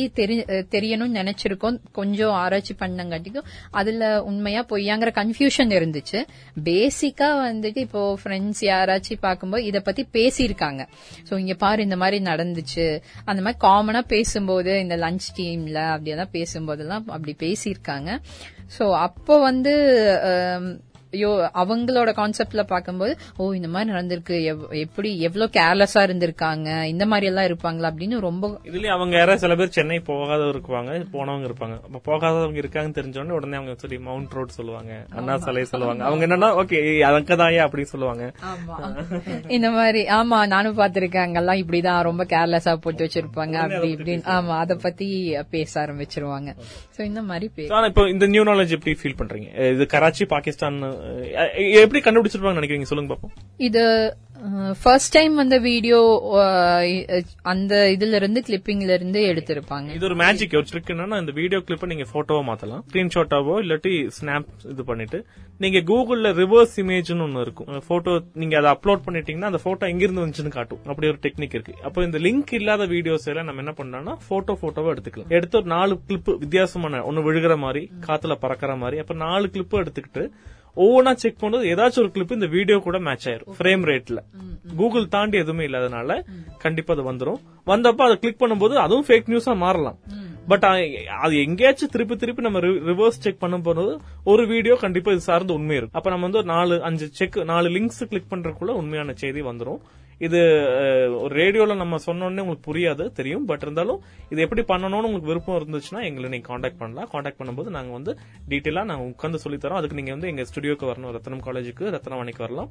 தெரியணும்னு நினைச்சிருக்கோம், கொஞ்சம் ஆராய்ச்சி பண்ணங்காட்டிக்கும் அதுல உண்மையா பொய்யாங்கிற கன்ஃபியூஷன் இருந்துச்சு. பேசிக்கா வந்துட்டு இப்போ ஃப்ரெண்ட்ஸ் யாராச்சும் பார்க்கும்போது இத பத்தி பேசியிருக்காங்க. சோ இங்க பாரு இந்த மாதிரி நடந்துச்சு, அந்த மாதிரி காமனா பேசும்போது இந்த லஞ்ச் டீம்ல அப்படியெல்லாம் பேசும்போதெல்லாம் அப்படி பேசியிருக்காங்க. சோ அப்போ வந்து அவங்களோட கான்செப்ட்ல பாக்கும்போது, ஓ இந்த மாதிரி நடந்திருக்கு, எப்படி எவ்வளவு கேர்லெஸா இருந்திருக்காங்க, இந்த மாதிரி எல்லாம் இருப்பாங்களா அப்படின்னு ரொம்ப. இதுல அவங்க யாராவது சில பேர் சென்னை போகாதவங்க இருப்பாங்க, போனவங்க இருப்பாங்க. அப்ப போகாதவங்க இருக்காங்கன்னு தெரிஞ்சோடனே உடனே அவங்க சொல்லி மவுண்ட் ரோட் சொல்லுவாங்க, அண்ணா சிலை சொல்லுவாங்க. அவங்க என்னன்னா ஓகே அங்கதாயா அப்படி சொல்லுவாங்க. இந்த மாதிரி ஆமா நானும் பாத்திருக்கேன், அங்கெல்லாம் இப்படிதான் ரொம்ப கேர்லெஸா போட்டு வச்சிருப்பாங்க அப்படி இப்படின்னு. ஆமா, அதை பத்தி பேச ஆரம்பிச்சிருவாங்க. சோ இந்த மாதிரி இப்போ இந்த நியூ நாலேஜ் எப்படி ஃபீல் பண்றீங்க? இது கராச்சி பாகிஸ்தான் எப்படி கண்டுபிடிச்சிருப்பாங்க நினைக்கிறீங்க? சொல்லுங்க பாப்போம். இது ஃபர்ஸ்ட் டைம் அந்த வீடியோ அந்த இதுல இருந்து கிளிப்பிங்ல இருந்து எடுத்திருப்பாங்க. இது ஒரு மேஜிக் ட்ரிக் என்னன்னா, இந்த வீடியோ கிளிப்பை நீங்க போட்டோவா மாத்தலாம், ஸ்கிரீன்ஷாட்டாவோ இல்லாட்டி ஸ்னாப் இது பண்ணிட்டு நீங்க கூகுள்ல ரிவர்ஸ் இமேஜ்னு ஒன்னு இருக்கும். போட்டோ நீங்க அதை அப்லோட் பண்ணிட்டீங்கன்னா அந்த போட்டோ எங்கிருந்து வந்துச்சுன்னு காட்டும். அப்படி ஒரு டெக்னிக் இருக்கு. அப்போ இந்த லிங்க் இல்லாத வீடியோஸ் எல்லாம் நம்ம என்ன பண்ணோம்னா போட்டோவா எடுத்துக்கலாம். எடுத்து ஒரு 4 கிளிப் வித்தியாசமான, ஒன்னு விழுகிற மாதிரி, காத்துல பறக்கிற மாதிரி, அப்ப 4 கிளிப் எடுத்துக்கிட்டு ஒவ்வொன்னா செக் பண்ணுறது. ஏதாச்சும் ஒரு கிளிப் இந்த வீடியோ கூட மேட்ச் ஆயிரும் ஃப்ரேம் ரேட்ல. கூகுள் தாண்டி எதுவுமே இல்லாதனால கண்டிப்பா அது வந்துடும். வந்தப்ப அதை கிளிக் பண்ணும்போது அதுவும் ஃபேக் நியூஸா மாறலாம். பட் அது எங்கேயாச்சும் திருப்பி திருப்பி நம்ம ரிவர்ஸ் செக் பண்ண போனது ஒரு வீடியோ கண்டிப்பா இது சார்ந்து உண்மை இருக்கும். அப்ப நம்ம வந்து 4-5 செக், 4 லிங்க்ஸ் கிளிக் பண்றதுக்குள்ள உண்மையான செய்தி வந்துடும். இது ஒரு ரேடியோல நம்ம சொன்னோன்னே உங்களுக்கு புரியாது, தெரியும். பட் இருந்தாலும் இது எப்படி பண்ணணும்னு உங்களுக்கு விருப்பம் இருந்துச்சுன்னா எங்களை நீங்க காண்டாக்ட் பண்ணலாம். காண்டாக்ட் பண்ணும்போது நாங்க வந்து டீட்டெயிலா நாங்க உட்காந்து சொல்லித்தரோம். அதுக்கு நீங்க வந்து எங்க ஸ்டுடியோக்கு வரணும், ரத்னம் காலேஜுக்கு, ரத்னவாணிக்கு வரலாம்.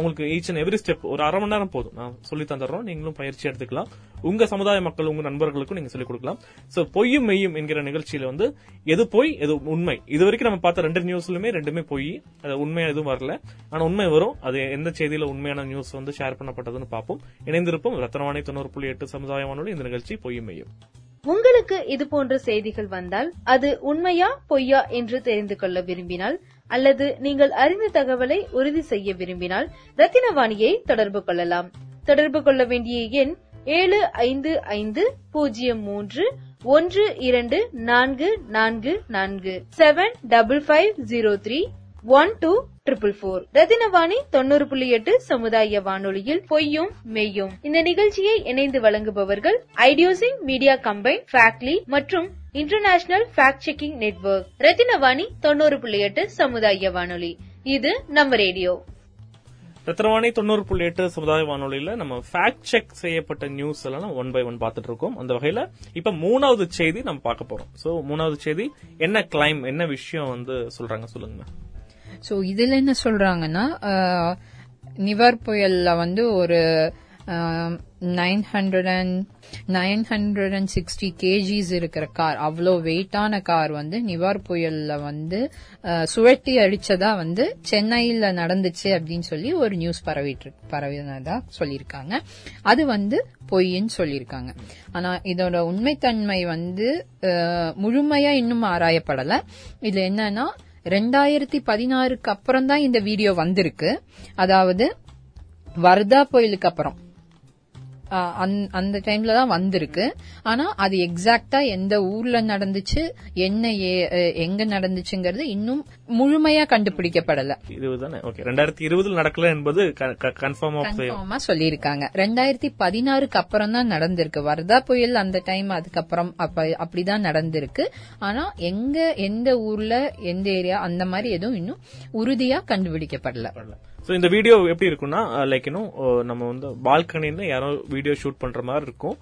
உங்களுக்கு ஈச் அண்ட் எவ்ரி ஸ்டெப் ஒரு 1/2 மணி நேரம் போதும், நான் சொல்லி தந்துடுறோம். நீங்களும் பயிற்சி எடுத்துக்கலாம். உங்க சமுதாய மக்கள், உங்க நண்பர்களுக்கும் நீங்க சொல்லிக் கொடுக்கலாம். சோ பொய்யும் மெய்யும் என்கிற நிகழ்ச்சியில வந்து எது பொய் எது உண்மை, இது வரைக்கும் நம்ம பார்த்த 2 நியூஸ்லுமே 2மே பொய், அது உண்மையா எதுவும் வரல. ஆனா உண்மை வரும். அது எந்த செய்தியில உண்மையான நியூஸ் வந்து ஷேர் பண்ணப்பட்டதுன்னு பார்ப்போம். இணைந்திருப்போம். ரத்னவாணி 90.8 சமுதாய வானொலி. இந்த நிகழ்ச்சி பொய்யும் மெய்யும். உங்களுக்கு இது போன்ற செய்திகள் வந்தால் அது உண்மையா பொய்யா என்று தெரிந்து கொள்ள விரும்பினால் அல்லது நீங்கள் அறிந்த தகவலை உறுதி செய்ய விரும்பினால் ரத்தினவாணியை தொடர்பு கொள்ளலாம். தொடர்பு கொள்ள வேண்டிய எண் 7550312444 7550 12444. ரத்தினவாணி 90.8 சமுதாய வானொலியில் பொய்யும் மெய்யும். இந்த நிகழ்ச்சியை இணைந்து வழங்குபவர்கள் ஐடியோசிங் மீடியா கம்பைன், ஃபேக்ட்லி மற்றும் international fact checking network. Rathinavani 90.8 சமுதாய வானொலி, இது நம்ம ரேடியோ. ரத்தினவாணி 90.8 சமுதாய வானொலியில நம்ம ஃபேக்ட் செக் செய்யப்பட்ட நியூஸ் எல்லாம் நம்ம ஒன் பை ஒன் பாத்துட்டு இருக்கோம். அந்த வகையில இப்ப மூணாவது செய்தி நம்ம பார்க்க போறோம். சோ மூணாவது செய்தி என்ன கிளைம், என்ன விஷயம் வந்து சொல்றாங்க சொல்லுங்க. சோ இதுல என்ன சொல்றாங்கன்னா, நிவர் புயல்ல வந்து ஒரு 960 kgs இருக்கிற கார், அவ்வளோ வெயிட்டான கார் வந்து நிவார் புயல்ல வந்து சுழட்டி அடிச்சதா வந்து சென்னையில நடந்துச்சு அப்படின்னு சொல்லி ஒரு நியூஸ் பரவினதா சொல்லியிருக்காங்க. அது வந்து பொய்ன்னு சொல்லியிருக்காங்க. ஆனா இதோட உண்மைத்தன்மை வந்து முழுமையா இன்னும் ஆராயப்படல. இது என்னன்னா, 2016 அப்புறம் தான் இந்த வீடியோ வந்திருக்கு. அதாவது வர்தா புயலுக்கு அப்புறம் அந்த டைம்ல தான் வந்திருக்கு. ஆனா அது எக்ஸாக்டா எந்த ஊர்ல நடந்துச்சு, என்ன எங்க நடந்துச்சுங்கிறது இன்னும் முழுமையா கண்டுபிடிக்கப்படல. 2020 நடக்கல என்பது கன்ஃபார்மா சொல்லியிருக்காங்க. 2016 அப்புறம் தான் நடந்திருக்கு வர்தா புயல். அந்த டைம் அதுக்கப்புறம் அப்படிதான் நடந்திருக்கு. ஆனா எங்க, எந்த ஊர்ல, எந்த ஏரியா, அந்த மாதிரி எதுவும் இன்னும் உறுதியா கண்டுபிடிக்கப்படல. சோ இந்த வீடியோ எப்படி இருக்குன்னா, லைக் இன்னும் நம்ம வந்து பால்கனில யாரோ வீடியோ ஷூட் பண்ற மாதிரி இருக்கும்.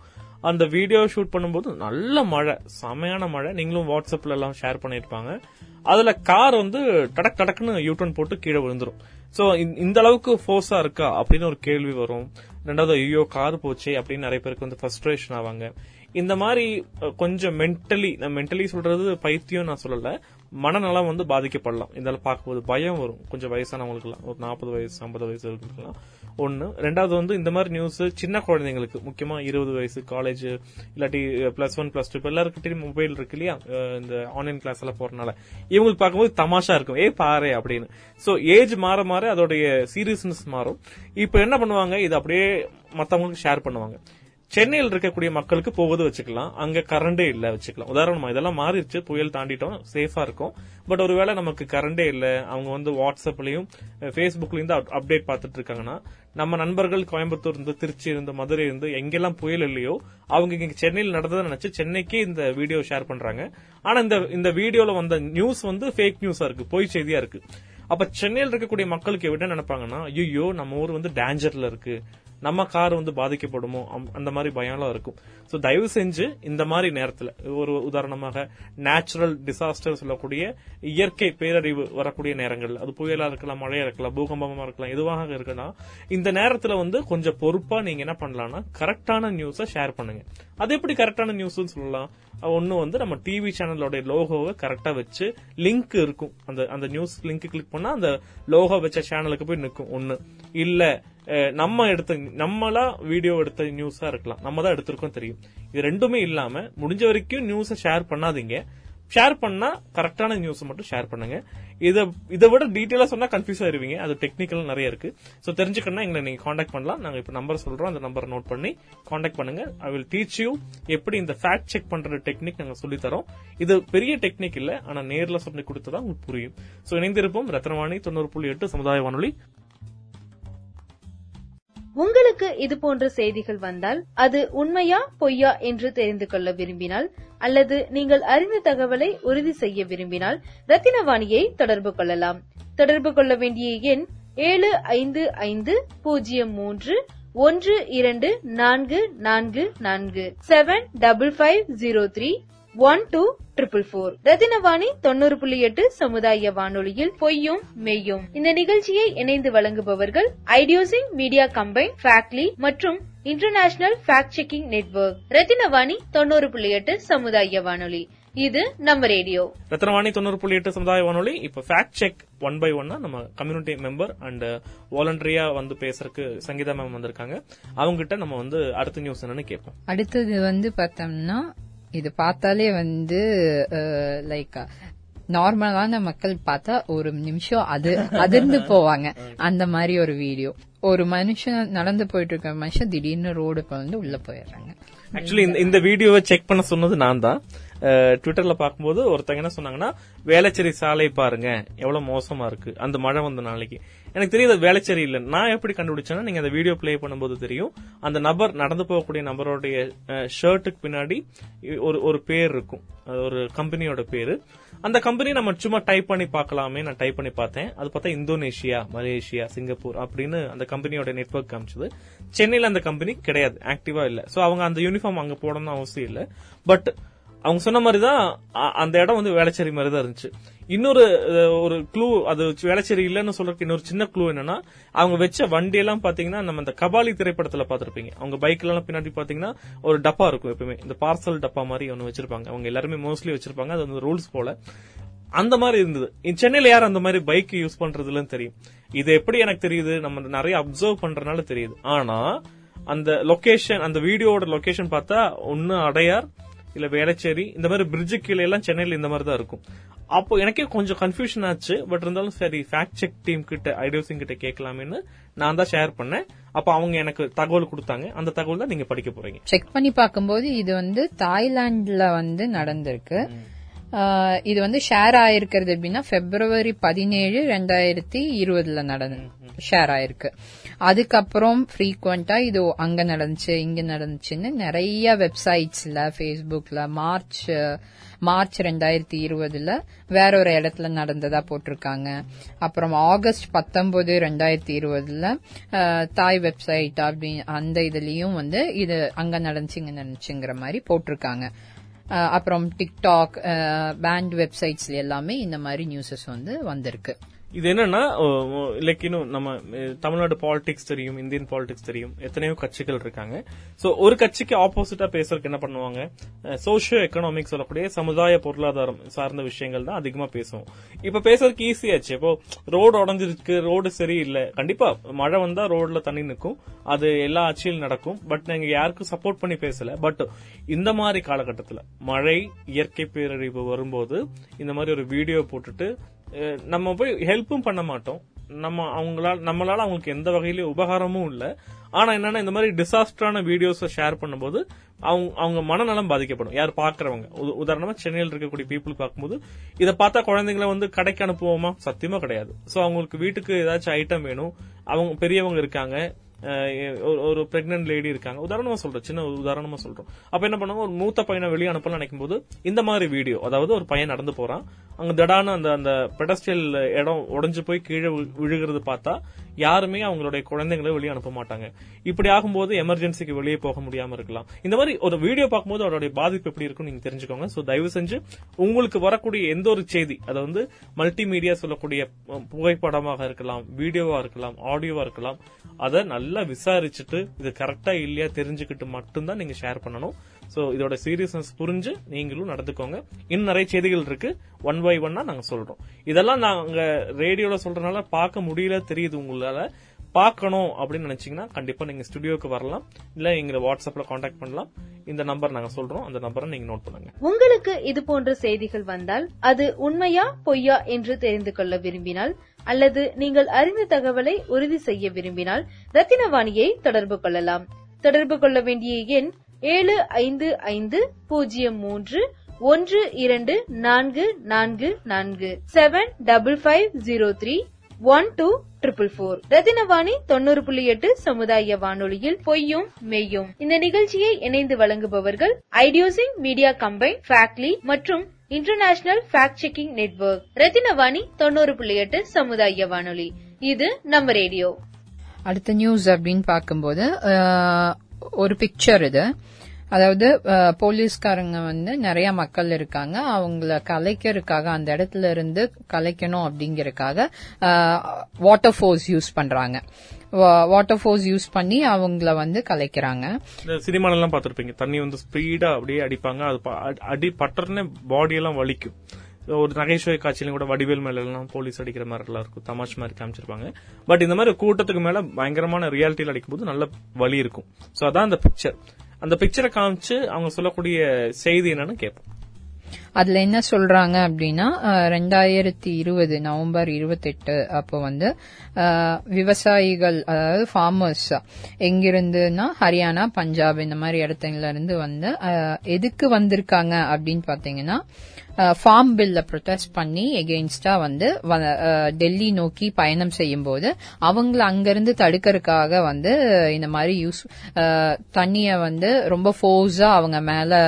அந்த வீடியோ ஷூட் பண்ணும்போது நல்ல மழை, செமையான மழை, நீங்களும் வாட்ஸ்அப்ல எல்லாம் ஷேர் பண்ணிருப்பாங்க. அதுல கார் வந்து டடக் டடக்குன்னு யூ-டர்ன் போட்டு கீழே விழுந்துரும். சோ இந்த அளவுக்கு ஃபோர்ஸா இருக்கா அப்படின்னு ஒரு கேள்வி வரும். ரெண்டாவது ஐயோ கார் போச்சே அப்படின்னு நிறைய பேருக்கு வந்து ஃப்ரஸ்ட்ரேஷன் ஆவாங்க. இந்த மாதிரி கொஞ்சம் மென்டலி சொல்றது பைத்தியம் நான் சொல்லல, மனநலம் வந்து பாதிக்கப்படலாம். இதெல்லாம் பார்க்கும்போது பயம் வரும். கொஞ்சம் வயசானவங்களுக்கு எல்லாம், ஒரு 40 வயசு 50 வயசு இருக்கலாம் ஒண்ணு. ரெண்டாவது வந்து இந்த மாதிரி நியூஸ் சின்ன குழந்தைங்களுக்கு, முக்கியமா 20 வயசு காலேஜ் இல்லாட்டி +1 +2 இப்ப எல்லாருக்கிட்டையும் மொபைல் இருக்கு இல்லையா, இந்த ஆன்லைன் கிளாஸ் எல்லாம் போறதுனால இவங்களுக்கு பார்க்கும்போது தமாஷா இருக்கும், ஏ பாரு அப்படின்னு. சோ ஏஜ் மாற மாற அதோடைய சீரியஸ்னஸ் மாறும். இப்ப என்ன பண்ணுவாங்க, இது அப்படியே மத்தவங்களுக்கு ஷேர் பண்ணுவாங்க. சென்னையில் இருக்கக்கூடிய மக்களுக்கு போவது வச்சுக்கலாம், அங்க கரண்டே இல்ல வச்சுக்கலாம். உதாரணமா இதெல்லாம் மாறிடுச்சு, புயல் தாண்டிட்டோம், சேஃபா இருக்கும். பட் ஒருவேளை நமக்கு கரண்டே இல்ல, அவங்க வந்து வாட்ஸ்அப்லயும் பேஸ்புக்லயும் தான் அப்டேட் பாத்துட்டு இருக்காங்கன்னா, நம்ம நண்பர்கள் கோயம்புத்தூர் இருந்து, திருச்சி இருந்து, மதுரை இருந்து, எங்கெல்லாம் புயல் இல்லையோ அவங்க இங்க சென்னையில் நடந்ததை நினைச்சு சென்னைக்கே இந்த வீடியோ ஷேர் பண்றாங்க. ஆனா இந்த வீடியோல வந்த நியூஸ் வந்து ஃபேக் நியூஸா இருக்கு, பொய் செய்தியா இருக்கு. அப்ப சென்னையில் இருக்கக்கூடிய மக்களுக்கு எவ்வளவு நினைப்பாங்கன்னா, ஐயோ நம்ம ஊர் வந்து டேஞ்சர்ல இருக்கு, நம்ம கார் வந்து பாதிக்கப்படுமோ, அந்த மாதிரி பயம்லாம் இருக்கும். சோ தயவு செஞ்சு இந்த மாதிரி நேரத்துல, ஒரு உதாரணமாக நேச்சுரல் டிசாஸ்டர் சொல்லக்கூடிய இயற்கை பேரறிவு வரக்கூடிய நேரங்கள், அது புயலா இருக்கலாம், மழையா இருக்கலாம், பூகம்பமா இருக்கலாம், எதுவாக இருக்கலாம், இந்த நேரத்துல வந்து கொஞ்சம் பொறுப்பா நீங்க என்ன பண்ணலாம்னா, கரெக்டான நியூஸ ஷேர் பண்ணுங்க. அது எப்படி கரெக்டான நியூஸ்ன்னு சொல்லலாம், ஒன்னு வந்து நம்ம டிவி சேனலோட லோகோவை கரெக்டா வச்சு லிங்க் இருக்கும், அந்த நியூஸ் லிங்க் கிளிக் பண்ணா அந்த லோகோ வச்ச சேனலுக்கு போய் நிற்கும். ஒன்னு இல்ல நம்மளா வீடியோ எடுத்த நியூஸா இருக்கலாம், நம்ம தான் எடுத்திருக்கோம் தெரியும். இது ரெண்டுமே இல்லாம முடிஞ்ச வரைக்கும் நியூஸ ஷேர் பண்ணாதீங்க. ஷேர் பண்ணா கரெக்டான நியூஸ் மட்டும் ஷேர் பண்ணுங்க. இதை விட டீட்டெயிலா சொன்னா கன்ஃபியூஸ் ஆயிருவீங்க, அது டெக்னிக்கல் நிறைய இருக்கு. சோ தெரிஞ்சுக்கணும்னா எங்களை நீங்க காண்டாக்ட் பண்ணலாம். நாங்க இப்ப நம்பர் சொல்றோம், அந்த நம்பரை நோட் பண்ணி காண்டாக்ட் பண்ணுங்க. ஐ வில் டீச் யூ எப்படி இந்த ஃபேக்ட் செக் பண்ற டெக்னிக் நாங்க சொல்லி தரோம். இது பெரிய டெக்னிக் இல்ல, ஆனா நேர்ல சொல்லி கொடுத்ததான் உங்களுக்கு புரியும். சோ இணைந்திருப்போம். ரத்தினவாணி 90.8 சமுதாய வானொலி. உங்களுக்கு இது போன்ற செய்திகள் வந்தால் அது உண்மையா பொய்யா என்று தெரிந்து கொள்ள விரும்பினால், அல்லது நீங்கள் அறிந்த தகவலை உறுதி செய்ய விரும்பினால், ரத்தினவாணியை தொடர்பு கொள்ளலாம். தொடர்பு கொள்ள வேண்டிய எண் 7550312444 7550312444. ரத்தினவாணி 90.8 சமுதாய வானொலியில் பொய்யும் மெய்யும். இந்த நிகழ்ச்சியை இணைந்து வழங்குபவர்கள் ஐடியோசிங் மீடியா கம்பைன், ஃபேக்ட்லி மற்றும் international fact checking network. Rathinavani 90.8 சமுதாய வானொலி, இது நம்ம ரேடியோ. ரத்தினவாணி 90.8 சமுதாய வானொலி. இப்ப ஃபேக்ட் செக் ஒன் பை ஒன்னா நம்ம கம்யூனிட்டி மெம்பர் அண்ட் வாலண்டரியா வந்து பேசுறதுக்கு சங்கீதா மேம் வந்திருக்காங்க. அவங்ககிட்ட நம்ம வந்து அடுத்த நியூஸ் என்னன்னு கேட்போம். அடுத்தது வந்து பார்த்தோம்னா, இது பார்த்தாலே வந்து லைக் நார்மலான மக்கள் பார்த்தா ஒரு நிமிஷம் அதிர்ந்து போவாங்க. அந்த மாதிரி ஒரு வீடியோ, ஒரு மனுஷன் நடந்து போயிட்டு இருக்க மனுஷன் திடீர்னு ரோடுக்கு வந்து உள்ள போயிடுறாங்க. ஆக்சுவலி இந்த வீடியோவை செக் பண்ண சொன்னது நான் தான். ட்விட்டர்ல பார்க்கும்போது ஒருத்தங்க என்ன சொன்னாங்கன்னா, வேளச்சேரி சாலை பாருங்க எவ்வளவு மோசமா இருக்கு அந்த மழை வந்த நாளைக்கு. எனக்கு தெரியாது வேளச்சேரி இல்ல. நான் எப்படி கண்டுபிடிச்சேன்னா, நீங்க அந்த வீடியோ பிளே பண்ணும்போது தெரியும், அந்த நபர் நடந்து போகக்கூடிய நபருடைய ஷர்ட்டுக்கு பின்னாடி ஒரு பேர் இருக்கும், ஒரு கம்பெனியோட பேரு. அந்த கம்பெனி நம்ம சும்மா டைப் பண்ணி பார்க்கலாமே, நான் டைப் பண்ணி பார்த்தேன். அது பார்த்தா இந்தோனேஷியா, மலேசியா, சிங்கப்பூர் அப்படின்னு அந்த கம்பெனியோட நெட்வொர்க் காமிச்சது. சென்னையில அந்த கம்பெனி கிடையாது, ஆக்டிவா இல்ல. சோ அவங்க அந்த யூனிஃபார்ம் அங்க போடணும்னு அவசியம் இல்ல. பட் அவங்க சொன்ன மாதிரிதான் அந்த இடம் வந்து வேளச்சேரி மாதிரிதான் இருந்துச்சு. இன்னொரு ஒரு க்ளூ, அது வேளச்சேரி இல்லன்னு சொல்றதுக்கு இன்னொரு சின்ன க்ளூ என்னன்னா, அவங்க வச்ச வண்டி எல்லாம் பாத்தீங்கன்னா, நம்ம இந்த கபாலி திரைப்படத்துல பாத்திருப்பீங்க, அவங்க பைக்ல எல்லாம் பின்னாடி பாத்தீங்கன்னா ஒரு டப்பா இருக்கும் எப்பவுமே, இந்த பார்சல் டப்பா மாதிரி ஒன்னு வச்சிருப்பாங்க. அவங்க எல்லாருமே மோஸ்ட்லி வச்சிருப்பாங்க, அது வந்து ரூல்ஸ் போல. அந்த மாதிரி இருந்தது. சென்னையில யாரும் அந்த மாதிரி பைக் யூஸ் பண்றதுலன்னு தெரியும். இது எப்படி எனக்கு தெரியுது, நம்ம நிறைய அப்சர்வ் பண்றதுனால தெரியுது. ஆனா அந்த லொகேஷன், அந்த வீடியோட லொகேஷன் பார்த்தா ஒன்னு அடையார் இல்ல வேளச்சேரி, இந்த மாதிரி பிரிட்ஜு கீழே எல்லாம் சென்னையில இந்த மாதிரி தான் இருக்கும். அப்போ எனக்கே கொஞ்சம் கன்ஃபியூஷன் ஆச்சு. பட் இருந்தாலும் சரி, ஃபேக்ட் செக் டீம் கிட்ட, ஐடியோசிங் கிட்ட கேட்கலாமேன்னு நான் தான் ஷேர் பண்ணேன். அப்ப அவங்க எனக்கு தகவல் கொடுத்தாங்க. அந்த தகவல் தான் நீங்க படிக்க போறீங்க. செக் பண்ணி பார்க்கும்போது இது வந்து தாய்லாந்துல வந்து நடந்திருக்கு. இது வந்து ஷேர் ஆயிருக்கிறது அப்படின்னா February 17, 2020 ஷேர் ஆயிருக்கு. அதுக்கப்புறம் ஃப்ரீக்வெண்டா இது அங்க நடந்துச்சு இங்க நடந்துச்சுன்னு நிறைய வெப்சைட்ஸ்ல, ஃபேஸ்புக்ல மார்ச் 2020 வேற ஒரு இடத்துல நடந்ததா போட்டிருக்காங்க. அப்புறம் August 19, 2020 தாய் வெப்சைட் அப்படின்னு அந்த இதுலயும் வந்து இது அங்க நடந்துச்சு இங்க நடந்துச்சுங்கிற மாதிரி போட்டிருக்காங்க. அப்புறம் டிக்டாக் பேண்ட் வெப்சைட்ஸ்ல எல்லாமே இந்த மாதிரி நியூஸஸ் வந்து வந்திருக்கு. இது என்னன்னா, லைக் இன்னும் நம்ம தமிழ்நாடு பாலிடிக்ஸ் தெரியும், இந்தியன் பாலிடிக்ஸ் தெரியும், எத்தனையோ கட்சிகள் இருக்காங்க. சோ ஒரு கட்சிக்கு ஆப்போசிட்டா பேசுறதுக்கு என்ன பண்ணுவாங்க, சோசியோ எக்கனாமிக் சொல்லக்கூடிய சமுதாய பொருளாதாரம் சார்ந்த விஷயங்கள் தான் அதிகமா பேசுவோம். இப்ப பேசுறதுக்கு ஈஸியாச்சு. இப்போ ரோடு உடஞ்சிருக்கு, ரோடு சரியில்லை, கண்டிப்பா மழை வந்தா ரோடுல தண்ணி நிற்கும், அது எல்லா ஆட்சியிலும் நடக்கும். பட் நாங்க யாருக்கும் சப்போர்ட் பண்ணி பேசல. பட் இந்த மாதிரி காலகட்டத்தில் மழை, இயற்கை பேரழிவு வரும்போது இந்த மாதிரி ஒரு வீடியோ போட்டுட்டு நம்ம போய் ஹெல்ப்பும் பண்ண மாட்டோம், நம்மளால அவங்களுக்கு எந்த வகையிலயும் உபகாரமும் இல்ல. ஆனா என்னன்னா, இந்த மாதிரி டிசாஸ்டரான வீடியோஸ் ஷேர் பண்ணும்போது அவங்க மனநலம் பாதிக்கப்படும். யார் பாக்குறவங்க, உதாரணமா சென்னையில் இருக்கக்கூடிய பீப்புள் பார்க்கும்போது, இதை பார்த்தா குழந்தைங்களை வந்து கடைக்கு அனுப்புவோமா, சத்தியமா கிடையாது. சோ அவங்களுக்கு வீட்டுக்கு ஏதாச்சும் ஐட்டம் வேணும். அவங்க பெரியவங்க இருக்காங்க, ஒரு பிரெக்னன்ட் லேடி இருக்காங்க, உதாரணமா சொல்றேன், சின்ன உதாரணமா சொல்றோம். அப்ப என்ன பண்ணுவோம், ஒரு மூத்த பையனை வெளியே அனுப்பலாம் நினைக்கும் போது இந்த மாதிரி வீடியோ, அதாவது ஒரு பையன் நடந்து போறான், அங்க திடான அந்த பெடஸ்டியல் இடம் உடைஞ்சு போய் கீழே விழுகிறது பார்த்தா யாருமே அவங்களுடைய குழந்தைங்களை வெளியே அனுப்ப மாட்டாங்க. இப்படி ஆகும்போது எமர்ஜென்சிக்கு வெளியே போக முடியாம இருக்கலாம். இந்த மாதிரி ஒரு வீடியோ பார்க்கும்போது அவருடைய பாதிப்பு எப்படி இருக்கும் நீங்க தெரிஞ்சுக்கோங்க. சோ தயவு செஞ்சு உங்களுக்கு வரக்கூடிய எந்த ஒரு செய்தி, அதை வந்து மல்டிமீடியா சொல்லக்கூடிய புகைப்படமாக இருக்கலாம், வீடியோவா இருக்கலாம், ஆடியோவா இருக்கலாம், அதை நல்லா விசாரிச்சுட்டு இது கரெக்டா இல்லையா தெரிஞ்சுக்கிட்டு மட்டும்தான் நீங்க ஷேர் பண்ணணும். சோ இதோட சீரியஸ்னஸ் புரிஞ்சு நீங்களும் நடந்துக்கோங்க. இன்னும் நிறைய செய்திகள் இருக்கு, 1 by 1 நாங்க சொல்றோம். இதெல்லாம் நாங்க ரேடியோல சொல்றதுனால பார்க்க முடியல தெரியுது. உங்களால பார்க்கணும் அப்படின்னு நினைச்சீங்கன்னா கண்டிப்பா நீங்க ஸ்டுடியோக்கு வரலாம், இல்ல எங்களை வாட்ஸ்அப்ல காண்டாக்ட் பண்ணலாம். இந்த நம்பர் நாங்க சொல்றோம், அந்த நம்பரை நீங்க நோட் பண்ணுங்க. உங்களுக்கு இது போன்ற செய்திகள் வந்தால் அது உண்மையா பொய்யா என்று தெரிந்து கொள்ள விரும்பினால், அல்லது நீங்கள் அறிந்த தகவலை உறுதி செய்ய விரும்பினால், ரத்தினவாணியை தொடர்பு கொள்ளலாம். தொடர்பு கொள்ள வேண்டிய எண் 7550312444 7550312444. ரத்தினவாணி 90.8 சமுதாய வானொலியில் பொய்யும் மெய்யும். இந்த நிகழ்ச்சியை இணைந்து வழங்குபவர்கள் ஐடியோசிங் மீடியா கம்பைன், ஃபேக்ட்லி மற்றும் international fact checking network. Rathinavani 90.8 சமுதாய வானொலி, இது நம்ம ரேடியோ. அடுத்த நியூஸ் அப்படின்னு பார்க்கும்போது ஒரு பிக்சர் இது. அதாவது போலீஸ்காரங்க வந்து நிறைய மக்கள் இருக்காங்க, அவங்கள கலைக்கிறதுக்காக, அந்த இடத்துல இருந்து கலைக்கணும் அப்படிங்கறதுக்காக வாட்டர் ஃபோர்ஸ் யூஸ் பண்றாங்க. வாட்டர் ஃபோர்ஸ் யூஸ் பண்ணி அவங்கள வந்து கலைக்கிறாங்க. சினிமால எல்லாம் பாத்திருப்பீங்க, தண்ணி வந்து ஸ்பீடா அப்படியே அடிப்பாங்க, அது அடி பட்டர்னே பாடி எல்லாம் வலிக்கும். ஒரு நகைச்சுவை காட்சியிலும் கூட வடிவேல் மேல எல்லாம் போலீஸ் அடிக்கிற மாதிரி எல்லாம் இருக்கும், தமாஷ் மாதிரி காமிச்சிருப்பாங்க. பட் இந்த மாதிரி கூட்டத்துக்கு மேல பயங்கரமான ரியாலிட்டியில் அடிக்கும்போது நல்ல வலி இருக்கும். சோ அதான் அந்த பிக்சரை காமிச்சு அவங்க சொல்லக்கூடிய செய்தி என்னன்னு கேட்போம். அதுல என்ன சொல்றாங்க அப்படின்னா 2020 நவம்பர் 28 அப்போ வந்து விவசாயிகள், அதாவது ஃபார்மர்ஸ், எங்கிருந்துன்னா ஹரியானா, பஞ்சாப் இந்த மாதிரி இடத்துல இருந்து வந்து எதுக்கு வந்திருக்காங்க அப்படின்னு பாத்தீங்கன்னா ஃபார்ம் பில்ல ப்ரொடெஸ்ட் பண்ணி எகெயின்ஸ்டா வந்து டெல்லி நோக்கி பயணம் செய்யும் போது அவங்களை அங்கிருந்து தடுக்கிறதுக்காக வந்து இந்த மாதிரி தண்ணிய வந்து ரொம்ப ஃபோர்ஸா அவங்க மேல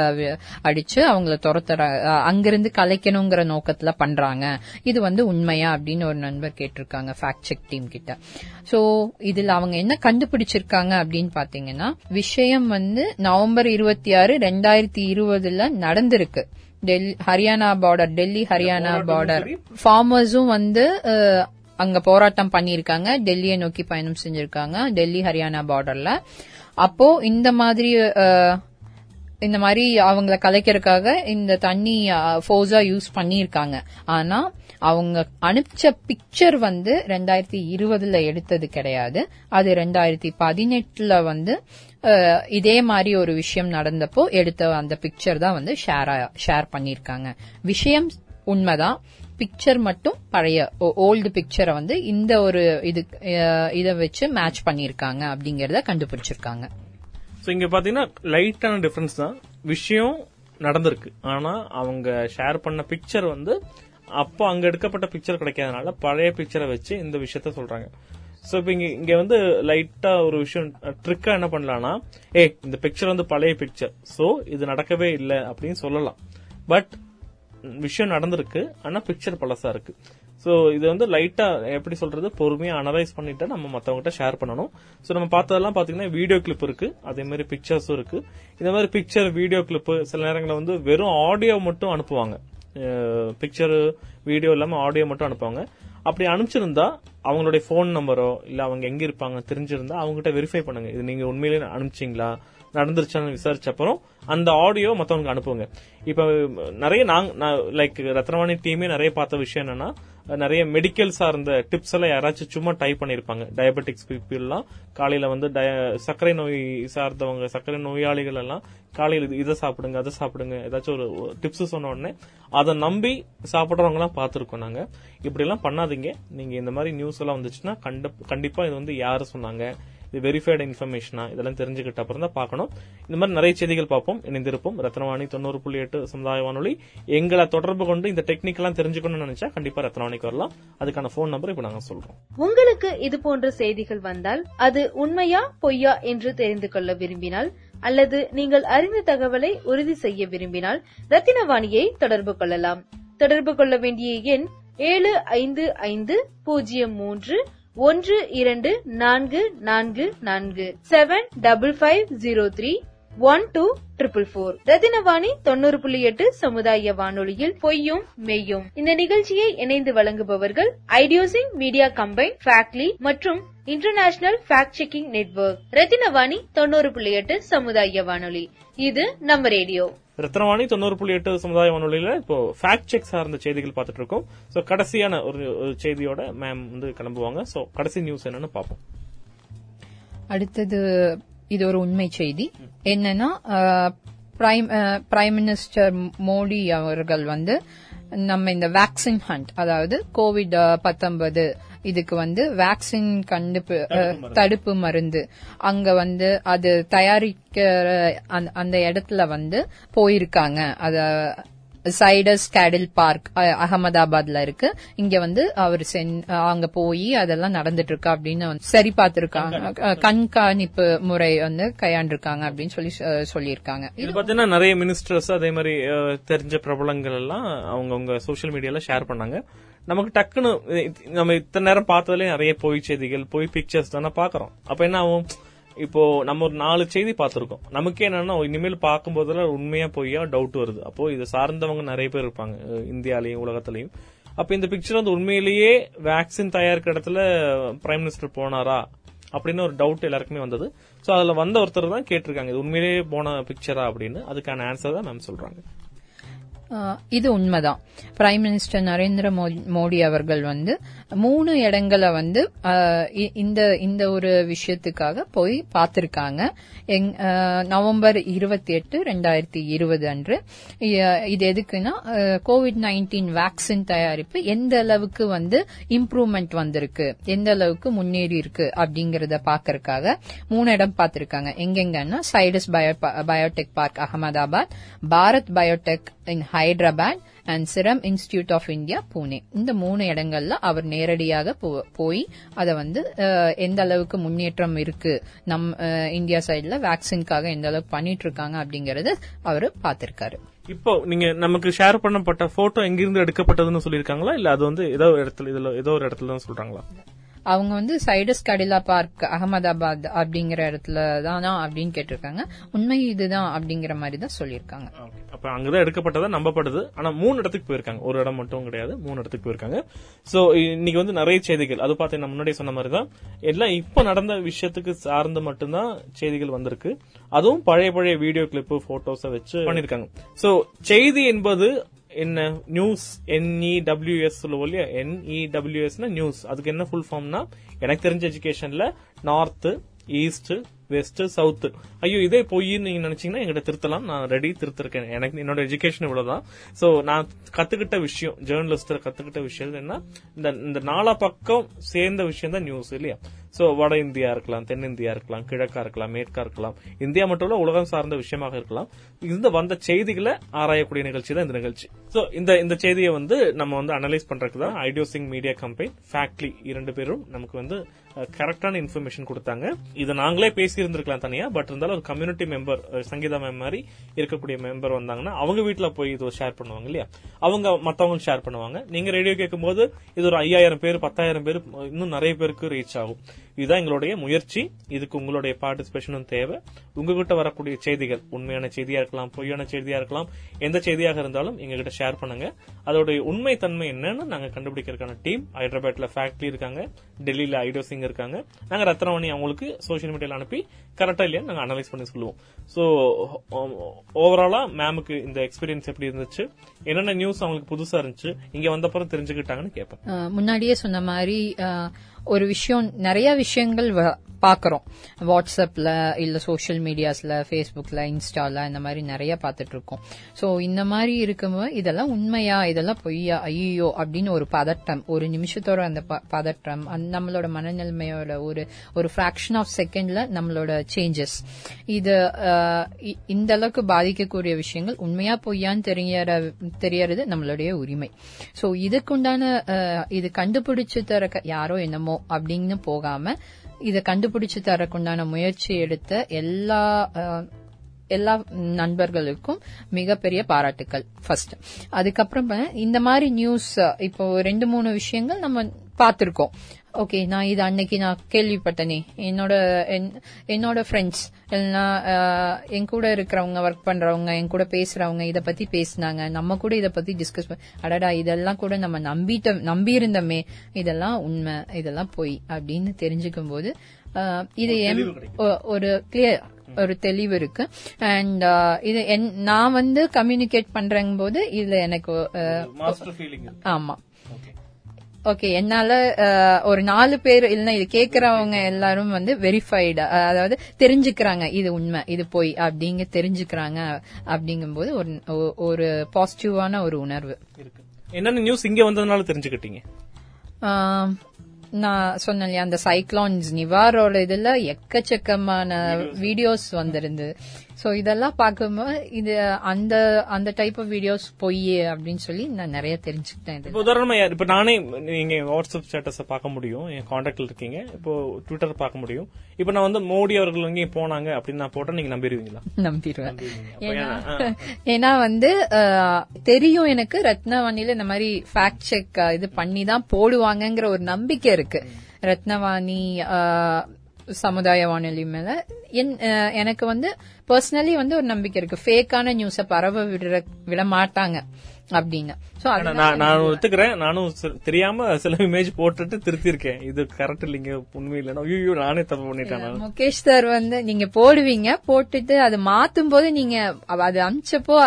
அடிச்சு அவங்களை துரத்துற, அங்கிருந்து கலைக்கணுங்கிற நோக்கத்துல பண்றாங்க. இது வந்து உண்மையா அப்படின்னு ஒரு நண்பர் கேட்டிருக்காங்க ஃபேக்ட் செக் டீம் கிட்ட. சோ இதுல அவங்க என்ன கண்டுபிடிச்சிருக்காங்க அப்படின்னு பாத்தீங்கன்னா, விஷயம் வந்து நவம்பர் 26, 2020 நடந்திருக்கு. ஹரியானா பார்டர், டெல்லி ஹரியானா பார்டர் ஃபார்மர்ஸும் வந்து அங்க போராட்டம் பண்ணிருக்காங்க, டெல்லியை நோக்கி பயணம் செஞ்சிருக்காங்க டெல்லி ஹரியானா பார்டர்ல. அப்போ இந்த மாதிரி அவங்களை கலைக்கிறதுக்காக இந்த தண்ணி ஃபோர்ஸா யூஸ் பண்ணிருக்காங்க. ஆனா அவங்க அனுப்பிச்ச பிக்சர் வந்து 2020 எடுத்தது கிடையாது, அது 2018 வந்து இதே மாதிரி ஒரு விஷயம் நடந்தப்போ எடுத்த அந்த பிக்சர் தான் வந்து ஷேர் பண்ணிருக்காங்க. விஷயம் உண்மைதான், பிக்சர் மட்டும் பழைய ஓல்டு பிக்சரை வந்து இந்த ஒரு இதை வச்சு மேட்ச் பண்ணிருக்காங்க அப்படிங்கறத கண்டுபிடிச்சிருக்காங்க. சோ இங்க பாத்தீங்கன்னா லைட்டான டிஃபரன்ஸ் தான், விஷயம் நடந்திருக்கு ஆனா அவங்க ஷேர் பண்ண பிக்சர் வந்து அப்போ அங்க எடுக்கப்பட்ட பிக்சர் கிடைக்காதனால பழைய பிக்சரை வச்சு இந்த விஷயத்த சொல்றாங்க. சோ இப்ப இங்க வந்து லைட்டா ஒரு விஷயம் ட்ரிக்கா என்ன பண்ணலாம்னா, இந்த பிக்சர் வந்து பழைய பிக்சர், சோ இது நடக்கவே இல்லை அப்படின்னு சொல்லலாம். பட் விஷயம் நடந்திருக்கு ஆனா பிக்சர் பழசா இருக்கு. சோ இது வந்து லைட்டா எப்படி சொல்றது, பொறுமையா அனலைஸ் பண்ணிட்டு நம்ம மத்தவங்கிட்ட ஷேர் பண்ணணும். சோ நம்ம பார்த்ததெல்லாம் பாத்தீங்கன்னா வீடியோ கிளிப் இருக்கு, அதே மாதிரி பிக்சர்ஸும் இருக்கு. இந்த மாதிரி பிக்சர், வீடியோ கிளிப்பு, சில நேரங்களில் வந்து வெறும் ஆடியோ மட்டும் அனுப்புவாங்க, பிக்சரு வீடியோ இல்லாம ஆடியோ மட்டும் அனுப்புவாங்க. அப்படி அனுப்பிச்சிருந்தா அவங்களுடைய போன் நம்பரோ இல்ல அவங்க எங்க இருப்பாங்க தெரிஞ்சிருந்தா அவங்ககிட்ட வெரிஃபை பண்ணுங்க, இது நீங்க உண்மையிலேயே அனுப்பிச்சீங்களா, நடந்துருச்சான்னு விசாரிச்ச அப்புறம் அந்த ஆடியோ மத்தவங்களுக்கு அனுப்புவாங்க. இப்ப நிறைய லைக் ரத்னவாணி டீமே நிறைய பார்த்த விஷயம் என்னன்னா, நிறைய மெடிக்கல் சார்ந்த டிப்ஸ் எல்லாம் யாராச்சும் சும்மா டைப் பண்ணிருப்பாங்க. டயபெட்டிக்ஸ் பீப்புள் எல்லாம் காலையில வந்து சர்க்கரை நோய் சார்ந்தவங்க, சர்க்கரை நோயாளிகள் எல்லாம் காலையில இதை சாப்பிடுங்க அதை சாப்பிடுங்க ஏதாச்சும் ஒரு டிப்ஸ் சொன்ன உடனே அதை நம்பி சாப்பிடறவங்க எல்லாம் பாத்துருக்கோம் நாங்க. இப்படி எல்லாம் பண்ணாதீங்க, நீங்க இந்த மாதிரி நியூஸ் எல்லாம் வந்துச்சுன்னா கண்டிப்பா இது வந்து யாரு சொன்னாங்க, இது வெரிஃபைடு இன்ஃபர்மேஷனா, இதெல்லாம் தெரிஞ்சுக்கிட்ட அப்புறம் தான் பார்க்கணும். இந்த மாதிரி நிறைய செய்திகள் பார்ப்போம், இணைந்திருப்போம். ரத்னவாணி 90.8 சமுதாய வானொலி. எங்களை தொடர்பு கொண்டு இந்த டெக்னிக்கெல்லாம் தெரிஞ்சுக்கணும்னு நினைச்சா கண்டிப்பா ரத்னவாணிக்கு வரலாம். அதுக்கான போன் நம்பர் இப்ப நாங்க சொல்றோம். உங்களுக்கு இது போன்ற செய்திகள் வந்தால் அது உண்மையா பொய்யா என்று தெரிந்து கொள்ள விரும்பினால் அல்லது நீங்கள் அறிந்த தகவலை உறுதி செய்ய விரும்பினால் ரத்தினவாணியை தொடர்பு கொள்ளலாம். தொடர்பு கொள்ள வேண்டிய எண் 7550312444 7550312444. ரத்தினவாணி 90.8 சமுதாய வானொலியில் பொய்யும் மெய்யும். இந்த நிகழ்ச்சியை இணைந்து வழங்குபவர்கள் ஐடியோசிங் மீடியா கம்பைன், ஃபேக்ட்லி மற்றும் international fact checking network. Rathinavani 90.8 சமுதாய வானொலி, இது நம்ம ரேடியோ. ரத்னவாணி 90.8 சமுதாய வானொலியில இப்போ ஃபேக்ட் செக் சார்ந்த செய்திகள் பார்த்துட்டு இருக்கோம். சோ கடைசியான ஒரு செய்தியோட மேம் வந்து கிளம்புவாங்க. சோ கடைசி நியூஸ் என்னன்னு பாப்போம். அடுத்தது இது ஒரு உண்மை செய்தி என்னன்னா, பிரைம் மினிஸ்டர் மோடி அவர்கள் வந்து நம்ம இந்த வேக்சின் ஹண்ட், அதாவது கோவிட்-19 இதுக்கு வந்து வேக்சின் தடுப்பு மருந்து அங்க வந்து அது தயாரிக்கிற அந்த இடத்துல வந்து போயிருக்காங்க. அத சைடஸ் கடல் பார்க் அகமதாபாத்ல இருக்கு, இங்க வந்து அவர் அங்க போய் அதெல்லாம் நடந்துட்டு இருக்கா அப்படின்னு சரி பார்த்திருக்காங்க, கண்காணிப்பு முறை வந்து கையாண்டிருக்காங்க அப்படின்னு சொல்லியிருக்காங்க. இது பாத்தீங்கன்னா நிறைய மினிஸ்டர்ஸ் அதே மாதிரி தெரிஞ்ச பிரபலங்கள் எல்லாம் அவங்கவுங்க சோசியல் மீடியால ஷேர் பண்ணாங்க. நமக்கு டக்குன்னு நம்ம இத்தனை நேரம் பார்த்ததுலயே நிறைய பொய் செய்திகள், பொய் பிக்சர்ஸ் தானே பாக்குறோம். அப்ப என்ன ஆகும், இப்போ நம்ம ஒரு 4 செய்தி பாத்திருக்கோம், நமக்கு என்னன்னா இனிமேல் பார்க்கும் போதெல்லாம் உண்மையா பொய்யா டவுட் வருது. அப்போ இதை சார்ந்தவங்க நிறைய பேர் இருப்பாங்க இந்தியாலையும் உலகத்திலையும். அப்ப இந்த பிக்சர் வந்து உண்மையிலேயே வேக்சின் தயாரிக்கிற இடத்துல பிரைம் மினிஸ்டர் போனாரா அப்படின்னு ஒரு டவுட் எல்லாருக்குமே வந்தது. சோ அதுல வந்த ஒருத்தர் தான் கேட்டிருக்காங்க, இது உண்மையிலேயே போன பிக்சரா அப்படின்னு. அதுக்கான ஆன்சர் தான் மேம் சொல்றாங்க. இது உண்மைதான். பிரைம் மினிஸ்டர் நரேந்திர மோடி அவர்கள் வந்து 3 இடங்களை வந்து இந்த ஒரு விஷயத்துக்காக போய் பார்த்திருக்காங்க. நவம்பர் 28, 2020 அன்று. இது எதுக்குன்னா COVID-19 வேக்சின் தயாரிப்பு எந்த அளவுக்கு வந்து இம்ப்ரூவ்மெண்ட் வந்திருக்கு, எந்த அளவுக்கு முன்னேறி இருக்கு அப்படிங்கறத பாக்கறதுக்காக 3 இடம் பார்த்திருக்காங்க. எங்கெங்கன்னா Zydus biotech park Ahmedabad, Bharat biotech in Hyderabad and சிரம் இன்ஸ்டிடியூட் ஆஃப் இந்தியா புனே. இந்த 3 இடங்கள்ல அவர் நேரடியாக போய் அதை வந்து எந்த அளவுக்கு முன்னேற்றம் இருக்கு, நம் இந்தியா சைட்ல வேக்சின்காக எந்த அளவுக்கு பண்ணிட்டு இருக்காங்க அப்படிங்கறத அவரு பாத்திருக்காரு. இப்போ நீங்க நமக்கு ஷேர் பண்ணப்பட்ட போட்டோ எங்கிருந்து எடுக்கப்பட்டதுன்னு சொல்லிருக்காங்களா, இல்ல அது வந்து ஏதோ ஒரு இடத்துல தான் சொல்றாங்களா? அவங்க வந்து சைடஸ் கடல் பார்க் அகமதாபாத் அப்படிங்கிற இடத்துல தானா அப்படின்னு கேட்டிருக்காங்க. உண்மை இதுதான் அப்படிங்கிற மாதிரி தான் சொல்லியிருக்காங்க. அப்ப அங்கதான் எடுக்கப்பட்டதா நம்பப்படுது. ஆனா 3 இடத்துக்கு போயிருக்காங்க, ஒரு இடம் மட்டும் கிடையாது, 3 இடத்துக்கு போயிருக்காங்க. சோ இன்னைக்கு வந்து நிறைய செய்திகள் அது பாத்தீங்கன்னா முன்னாடி சொன்ன மாதிரிதான் எல்லாம் இப்ப நடந்த விஷயத்துக்கு சார்ந்து மட்டும்தான் செய்திகள் வந்திருக்கு. அதுவும் பழைய வீடியோ கிளிப்பு போட்டோஸ வச்சு பண்ணிருக்காங்க. சோ செய்தி என்பது என்ன, நியூஸ் NEWS சொல்லுவோம் இல்லையா, NEWSனா நியூஸ். அதுக்கு என்ன ஃபுல் ஃபார்ம்னா எனக்கு தெரிஞ்ச எஜுகேஷன்ல நார்த், ஈஸ்ட், வெஸ்ட், சவுத். ஐயோ இதே பொய்ன்னு நீங்க நினைச்சீங்கன்னா எங்கிட்ட திருத்தலாம், நான் ரெடி திருத்திருக்கேன். எனக்கு என்னோட எஜுகேஷன் இவ்வளவுதான். சோ நான் கத்துக்கிட்ட விஷயம், ஜேர்னலிஸ்ட்ல கத்துக்கிட்ட விஷயம் என்ன, இந்த 4 பக்கம் சேர்ந்த விஷயம் தான் நியூஸ் இல்லையா. சோ வட இந்தியா இருக்கலாம், தென்னிந்தியா இருக்கலாம், கிழக்கா இருக்கலாம், மேற்கா இருக்கலாம், இந்தியா மட்டும் இல்ல உலகம் சார்ந்த விஷயமாக இருக்கலாம். இந்த வந்த செய்திகளை ஆராயக்கூடிய நிகழ்ச்சி தான் இந்த நிகழ்ச்சி. சோ இந்த செய்தியை வந்து நம்ம வந்து அனலைஸ் பண்றதுதான் ஐடியோசிங் மீடியா கம்பெனி, ஃபேக்ட்லி 2 பேரும் நமக்கு வந்து கரெக்டான இன்ஃபர்மேஷன் கொடுத்தாங்க. இதை நாங்களே பேசியிருந்திருக்கலாம் தனியா, பட் இருந்தாலும் ஒரு கம்யூனிட்டி மெம்பர் சங்கீதா மேம் மாதிரி இருக்கக்கூடிய மெம்பர் வந்தாங்கன்னா அவங்க வீட்டுல போய் இது ஷேர் பண்ணுவாங்க இல்லையா, அவங்க மத்தவங்களுக்கு ஷேர் பண்ணுவாங்க. நீங்க ரேடியோ கேட்கும் போது இது ஒரு 5000 பேர், 10,000 பேர், இன்னும் நிறைய பேருக்கு ரீச் ஆகும். இதுதான் எங்களுடைய முயற்சி. இதுக்கு உங்களுடைய பார்ட்டிசிபேஷனும் தேவை. உங்ககிட்ட வரக்கூடிய செய்திகள் உண்மையான செய்தியா இருக்கலாம், பொய்யான செய்தியா இருக்கலாம், எந்த செய்தியாக இருந்தாலும் எங்ககிட்ட ஷேர் பண்ணுங்க. அதோடைய உண்மை தன்மை என்னன்னு நாங்க கண்டுபிடிக்கிறதுக்கான டீம் ஹைதராபாத்ல ஃபேக்ட்லி இருக்காங்க, டெல்லியில ஐடியோசிங் இருக்காங்க. நாங்க ரத்னவாணி அவங்களுக்கு சோசியல் மீடியால அனுப்பி கரெக்டா இல்லையா நாங்க அனலைஸ் பண்ணி சொல்லுவோம். சோ ஓவராலா மேமுக்கு இந்த எக்ஸ்பீரியன்ஸ் எப்படி இருந்துச்சு, என்னென்ன நியூஸ் அவங்களுக்கு புதுசா இருந்துச்சு, இங்க வந்தப்பறம் தெரிஞ்சுக்கிட்டாங்கன்னு கேட்பேன். முன்னாடியே சொன்ன மாதிரி ஒரு விஷயம், நிறைய விஷயங்கள் பாக்குறோம் வாட்ஸ்அப்ல, இல்ல சோஷியல் மீடியாஸ்ல, ஃபேஸ்புக்ல, இன்ஸ்டால, இந்த மாதிரி நிறைய பாத்துட்டு இருக்கோம். சோ இந்த மாதிரி இருக்கும்போது இதெல்லாம் உண்மையா, இதெல்லாம் பொய்யா, ஐயோ அப்படின்னு ஒரு பதட்டம், ஒரு நிமிஷத்தோட அந்த பதட்டம், நம்மளோட மனநிலைமையோட ஒரு பிராக்ஷன் ஆஃப் செகண்ட்ல நம்மளோட சேஞ்சஸ், இது இந்த அளவுக்கு பாதிக்கக்கூடிய விஷயங்கள் உண்மையா பொய்யான்னு தெரியறது நம்மளுடைய உரிமை. சோ இதுக்குண்டான இது கண்டுபிடிச்சு தர யாரோ என்னமோ அப்படின்னு போகாம இதை கண்டுபிடிச்சு தரக்குண்டான முயற்சி எடுத்த எல்லா நண்பர்களுக்கும் மிகப்பெரிய பாராட்டுக்கள் ஃபர்ஸ்ட். அதுக்கப்புறமா இந்த மாதிரி நியூஸ் இப்போ 2-3 விஷயங்கள் நம்ம பார்த்திருக்கோம். ஓகே, நான் இது அன்னைக்கு நான் கேள்விப்பட்டனே, என்னோட ஃப்ரெண்ட்ஸ் இல்லைன்னா என் கூட இருக்கிறவங்க, ஒர்க் பண்றவங்க, என் கூட பேசுறவங்க இதை பத்தி பேசினாங்க, நம்ம கூட இதை பத்தி டிஸ்கஸ் அடடா இதெல்லாம் கூட நம்ம நம்பியிருந்தோமே, இதெல்லாம் உண்மை, இதெல்லாம் பொய் அப்படின்னு தெரிஞ்சுக்கும் போது இது ஒரு கிளியர் ஒரு தெளிவு இருக்கு. அண்ட் இது நான் வந்து கம்யூனிகேட் பண்றங்க போது இதுல எனக்கு ஆமா ஓகே, என்னால ஒரு 4 பேர் இல்லைன்னா இது கேட்கறவங்க எல்லாரும் வந்து வெரிஃபைடு, அதாவது தெரிஞ்சுக்கிறாங்க இது உண்மை இது போய் அப்படிங்க தெரிஞ்சுக்கிறாங்க. அப்படிங்கும்போது ஒரு பாசிட்டிவான ஒரு உணர்வு இருக்கு. என்னென்ன நியூஸ் இங்க வந்ததுனால தெரிஞ்சுக்கிட்டீங்க? நான் சொன்ன இல்லையா அந்த சைக்ளோன்ஸ் நிவாரோட இதுல எக்கச்சக்கமான வீடியோஸ் வந்திருந்து. சோ இதெல்லாம் பார்க்கும்போது இது அந்த டைப் ஆஃப் வீடியோஸ் போய் அப்படின்னு சொல்லி நான் நிறைய தெரிஞ்சுக்கிட்டேன். உதாரணமா இப்ப நானே நீங்க வாட்ஸ்அப் ஸ்டேட்டஸ பார்க்க முடியும், என் கான்டாக்ட்ல இருக்கீங்க, இப்போ ட்விட்டர் பார்க்க முடியும். இப்ப நான் வந்து மோடி அவர்கள் இங்கே போனாங்க அப்படின்னு நான் போட்டேன், நீங்க நம்பிடுவீங்களா? நம்பிடுவேன். ஏன்னா வந்து தெரியும் எனக்கு ரத்னவாணியில இந்த மாதிரி ஃபேக்ட் செக் இது பண்ணி தான் போடுவாங்கங்கிற ஒரு நம்பிக்கை இருக்கு ரத்னவாணி சமுதாய வானொலி மேல. எனக்கு வந்து பர்சனலி வந்து ஒரு நம்பிக்கை இருக்கு, ஃபேக்கான நியூஸ பரவ விட மாட்டாங்க அப்படின்னு. நான் ஒத்துக்கிறேன், நானும் தெரியாம சில இமேஜ் போட்டுட்டு திருத்திருக்கேன், இது கரெக்ட் இல்லைங்க, உண்மை இல்லைன்னா ஐயோ நானே தப்பு பண்ணிட்டேன். முகேஷ் சார் வந்து நீங்க போடுவீங்க, போட்டுட்டு அது மாத்தும் போது நீங்க அது அமிச்சப்போ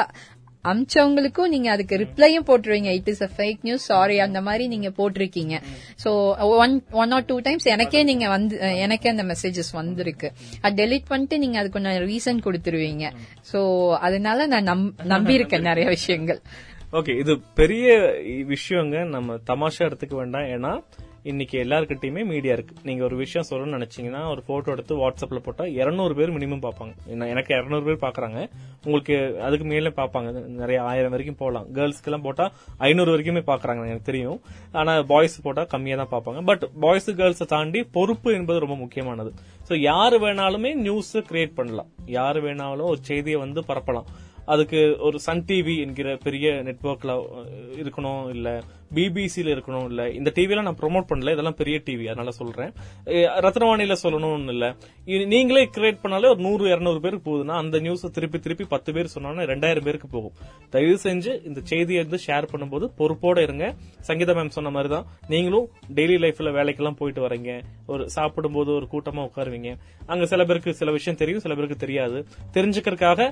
அம்சவங்களுக்கும் நீங்க அதுக்கு ரிப்ளையும் போட்டுருவீங்க, it is a fake news sorry, அந்த மாதிரி நீங்க போட்டிருக்கீங்க. So one or two times எனக்கே நீங்க வந்து எனக்கே அந்த மெசேஜஸ் வந்திருக்கு. அது டெலிட் பண்ணிட்டு நீங்க அதுக்கு கொஞ்சம் ரீசன் கொடுத்துருவீங்க. சோ அதனால நான் நம்பியிருக்கேன் நிறைய விஷயங்கள். ஓகே, இது பெரிய விஷயங்க, நம்ம தமாஷா எடுத்துக்க வேண்டாம். ஏன்னா இன்னைக்கு எல்லாருக்கிட்டையுமே மீடியா இருக்கு. நீங்க ஒரு விஷயம் சொல்லணும்னு நினைச்சீங்கன்னா ஒரு போட்டோ எடுத்து வாட்ஸ்அப்ல போட்டா 200 பேர் மினிமம் பாப்பாங்க. எனக்கு 200 பேர் பாக்குறாங்க, உங்களுக்கு அதுக்கு மேல பாப்பாங்க, நிறைய 1000 வரைக்கும் போகலாம். கேர்ள்ஸ்க்கு எல்லாம் போட்டா 500 வரைக்குமே பாக்குறாங்க எனக்கு தெரியும். ஆனா பாய்ஸ் போட்டா கம்மியா தான் பாப்பாங்க. பட் பாய்ஸ் கேர்ள்ஸை தாண்டி பொறுப்பு என்பது ரொம்ப முக்கியமானது. சோ யாரு வேணாலுமே நியூஸ் கிரியேட் பண்ணலாம், யாரு வேணாலும் ஒரு செய்தியை வந்து பரப்பலாம். அதுக்கு ஒரு சன் டிவி என்கிற பெரிய நெட்வொர்க்ல இருக்கணும், இல்ல பிபிசில இருக்கணும், இல்ல இந்த டிவிலாம் நான் ப்ரொமோட் பண்ணல, இதெல்லாம் பெரிய டிவி அதனால சொல்றேன், ரத்னவாணியில சொல்லணும்னு இல்ல. நீங்களே கிரியேட் பண்ணாலே ஒரு 100-200 பேருக்கு போகுதுன்னா அந்த நியூஸ் திருப்பி திருப்பி 10 பேர் சொன்னா 2000 பேருக்கு போகும். தயவு செஞ்சு இந்த செய்தியை வந்து ஷேர் பண்ணும்போது பொறுப்போட இருங்க. சங்கீதா மேம் சொன்ன மாதிரிதான் நீங்களும் டெய்லி லைஃப்ல வேலைக்கெல்லாம் போயிட்டு வரீங்க, ஒரு சாப்பிடும் போது ஒரு கூட்டமா உட்காருவீங்க, அங்க சில பேருக்கு சில விஷயம் தெரியும், சில பேருக்கு தெரியாது. தெரிஞ்சுக்கிறதுக்காக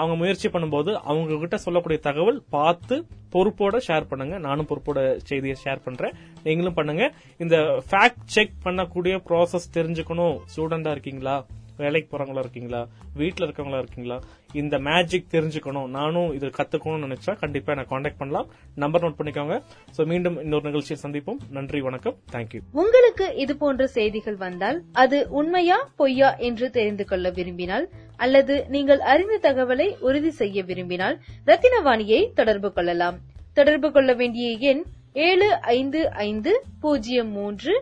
அவங்க முயற்சி பண்ணும்போது அவங்க கிட்ட சொல்லக்கூடிய தகவல் பார்த்து பொறுப்போட ஷேர் பண்ணுங்க. நானும் பொறுப்போட செய்தியை ஷேர் பண்றேன், நீங்களும் பண்ணுங்க. இந்த ஃபேக்ட் செக் பண்ணக்கூடிய ப்ராசஸ் தெரிஞ்சுக்கணும். ஸ்டூடெண்டா இருக்கீங்களா, வேலைக்கு போறவங்களா இருக்கீங்களா, வீட்டுல இருக்கவங்களா இருக்கீங்களா, இந்த மேஜிக் தெரிஞ்சுக்கணும், நானும் இது கத்துக்கணும்னு நினைச்சா கண்டிப்பா நான் காண்டாக்ட் பண்ணலாம். நம்பர் நோட் பண்ணிக்கோங்க. சோ மீண்டும் இன்னொரு நிகழ்ச்சியை சந்திப்போம். நன்றி, வணக்கம், தேங்க்யூ. உங்களுக்கு இது போன்ற செய்திகள் வந்தால் அது உண்மையா பொய்யா என்று தெரிந்து கொள்ள விரும்பினால் அல்லது நீங்கள் அறிந்த தகவலை உறுதி செய்ய விரும்பினால் ரத்தினவாணியை தொடர்பு கொள்ளலாம். தொடர்பு கொள்ள வேண்டிய எண் 7550312444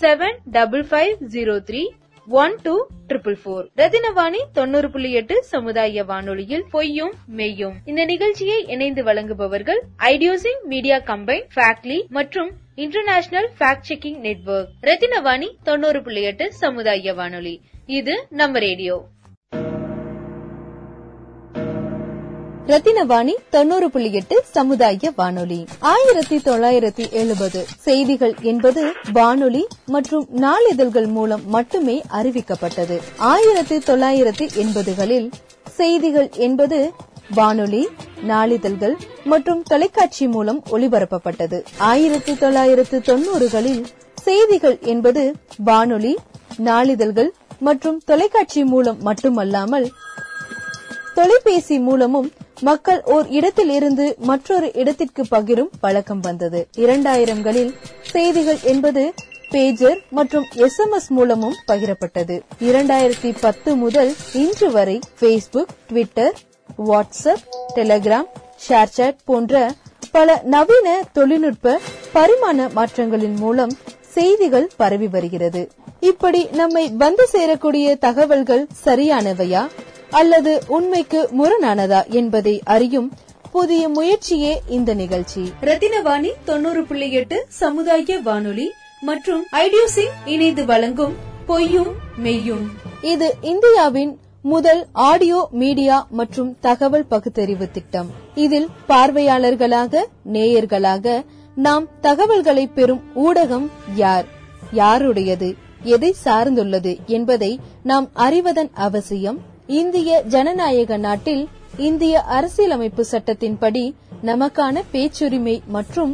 7550312444. ரத்தினவாணி 90.8 சமுதாய வானொலியில் பொய்யும் மெய்யும். இந்த நிகழ்ச்சியை இணைந்து வழங்குபவர்கள் ஐடியோசிங் மீடியா கம்பைன், ஃபேக்ட்லி மற்றும் international fact checking network. Rathinavani 90.8 சமுதாய வானொலி, இது நம்ம ரேடியோ. ரத்தினவாணி 90.8 சமுதாய வானொலி. 1970 செய்திகள் என்பது வானொலி மற்றும் நாளிதழ்கள் மூலம் மட்டுமே அறிவிக்கப்பட்டது. 1980களில் செய்திகள் என்பது வானொலி, நாளிதழ்கள் மற்றும் தொலைக்காட்சி மூலம் ஒளிபரப்பப்பட்டது. 1990களில் செய்திகள் என்பது வானொலி, நாளிதழ்கள் மற்றும் தொலைக்காட்சி மூலம் மட்டுமல்லாமல் தொலைபேசி மூலமும் மக்கள் ஓர் இடத்திலிருந்து மற்றொரு இடத்திற்கு பகிரும் பழக்கம் வந்தது. 2000களில் செய்திகள் என்பது பேஜர் மற்றும் SMS மூலமும் பகிரப்பட்டது. 2010 முதல் இன்று வரை Facebook, Twitter, WhatsApp, Telegram, ShareChat போன்ற பல நவீன தொழில்நுட்ப பரிமாண மாற்றங்களின் மூலம் செய்திகள் பரவி வருகிறது. இப்படி நம்மை வந்து சேரக்கூடிய தகவல்கள் சரியானவையா அல்லது உண்மைக்கு முரணானதா என்பதை அறியும் புதிய முயற்சியே இந்த நிகழ்ச்சி. ரத்தினவாணி 90.8 சமுதாய வானொலி மற்றும் ஐடியோசிங் இணைந்து வழங்கும் பொய்யும் மெய்யும். இது இந்தியாவின் முதல் ஆடியோ மீடியா மற்றும் தகவல் பகுத்தறிவு திட்டம். இதில் பார்வையாளர்களாக, நேயர்களாக நாம் தகவல்களை பெறும் ஊடகம் யார், யாருடையது, எதை சார்ந்துள்ளது என்பதை நாம் அறிவதன் அவசியம் இந்திய ஜனநாயக நாட்டில் இந்திய அரசியலமைப்பு சட்டத்தின்படி நமக்கான பேச்சுரிமை மற்றும்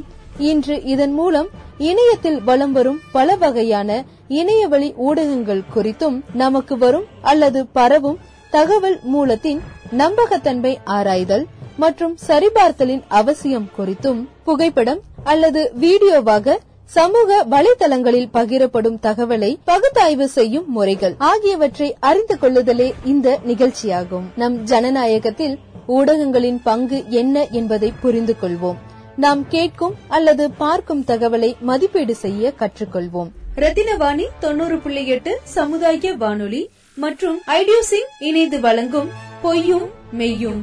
இன்று இதன் மூலம் இணையத்தில் வலம் வரும் பல வகையான இணையவழி ஊடகங்கள் குறித்தும் நமக்கு வரும் அல்லது பரவும் தகவல் மூலத்தின் நம்பகத்தன்மை ஆராய்தல் மற்றும் சரிபார்த்தலின் அவசியம் குறித்தும் புகைப்படம் அல்லது வீடியோவாக சமூக வலைதளங்களில் பகிரப்படும் தகவலை பகுத்தாய்வு செய்யும் முறைகள் ஆகியவற்றை அறிந்து கொள்ளுதலே இந்த நிகழ்ச்சியாகும். நம் ஜனநாயகத்தில் ஊடகங்களின் பங்கு என்ன என்பதை புரிந்து கொள்வோம். நாம் கேட்கும் அல்லது பார்க்கும் தகவலை மதிப்பீடு செய்ய கற்றுக்கொள்வோம். ரத்தினவாணி 90.8 சமுதாய வானொலி மற்றும் ஐடியோசிங் இணைந்து வழங்கும் பொய்யும் மெய்யும்.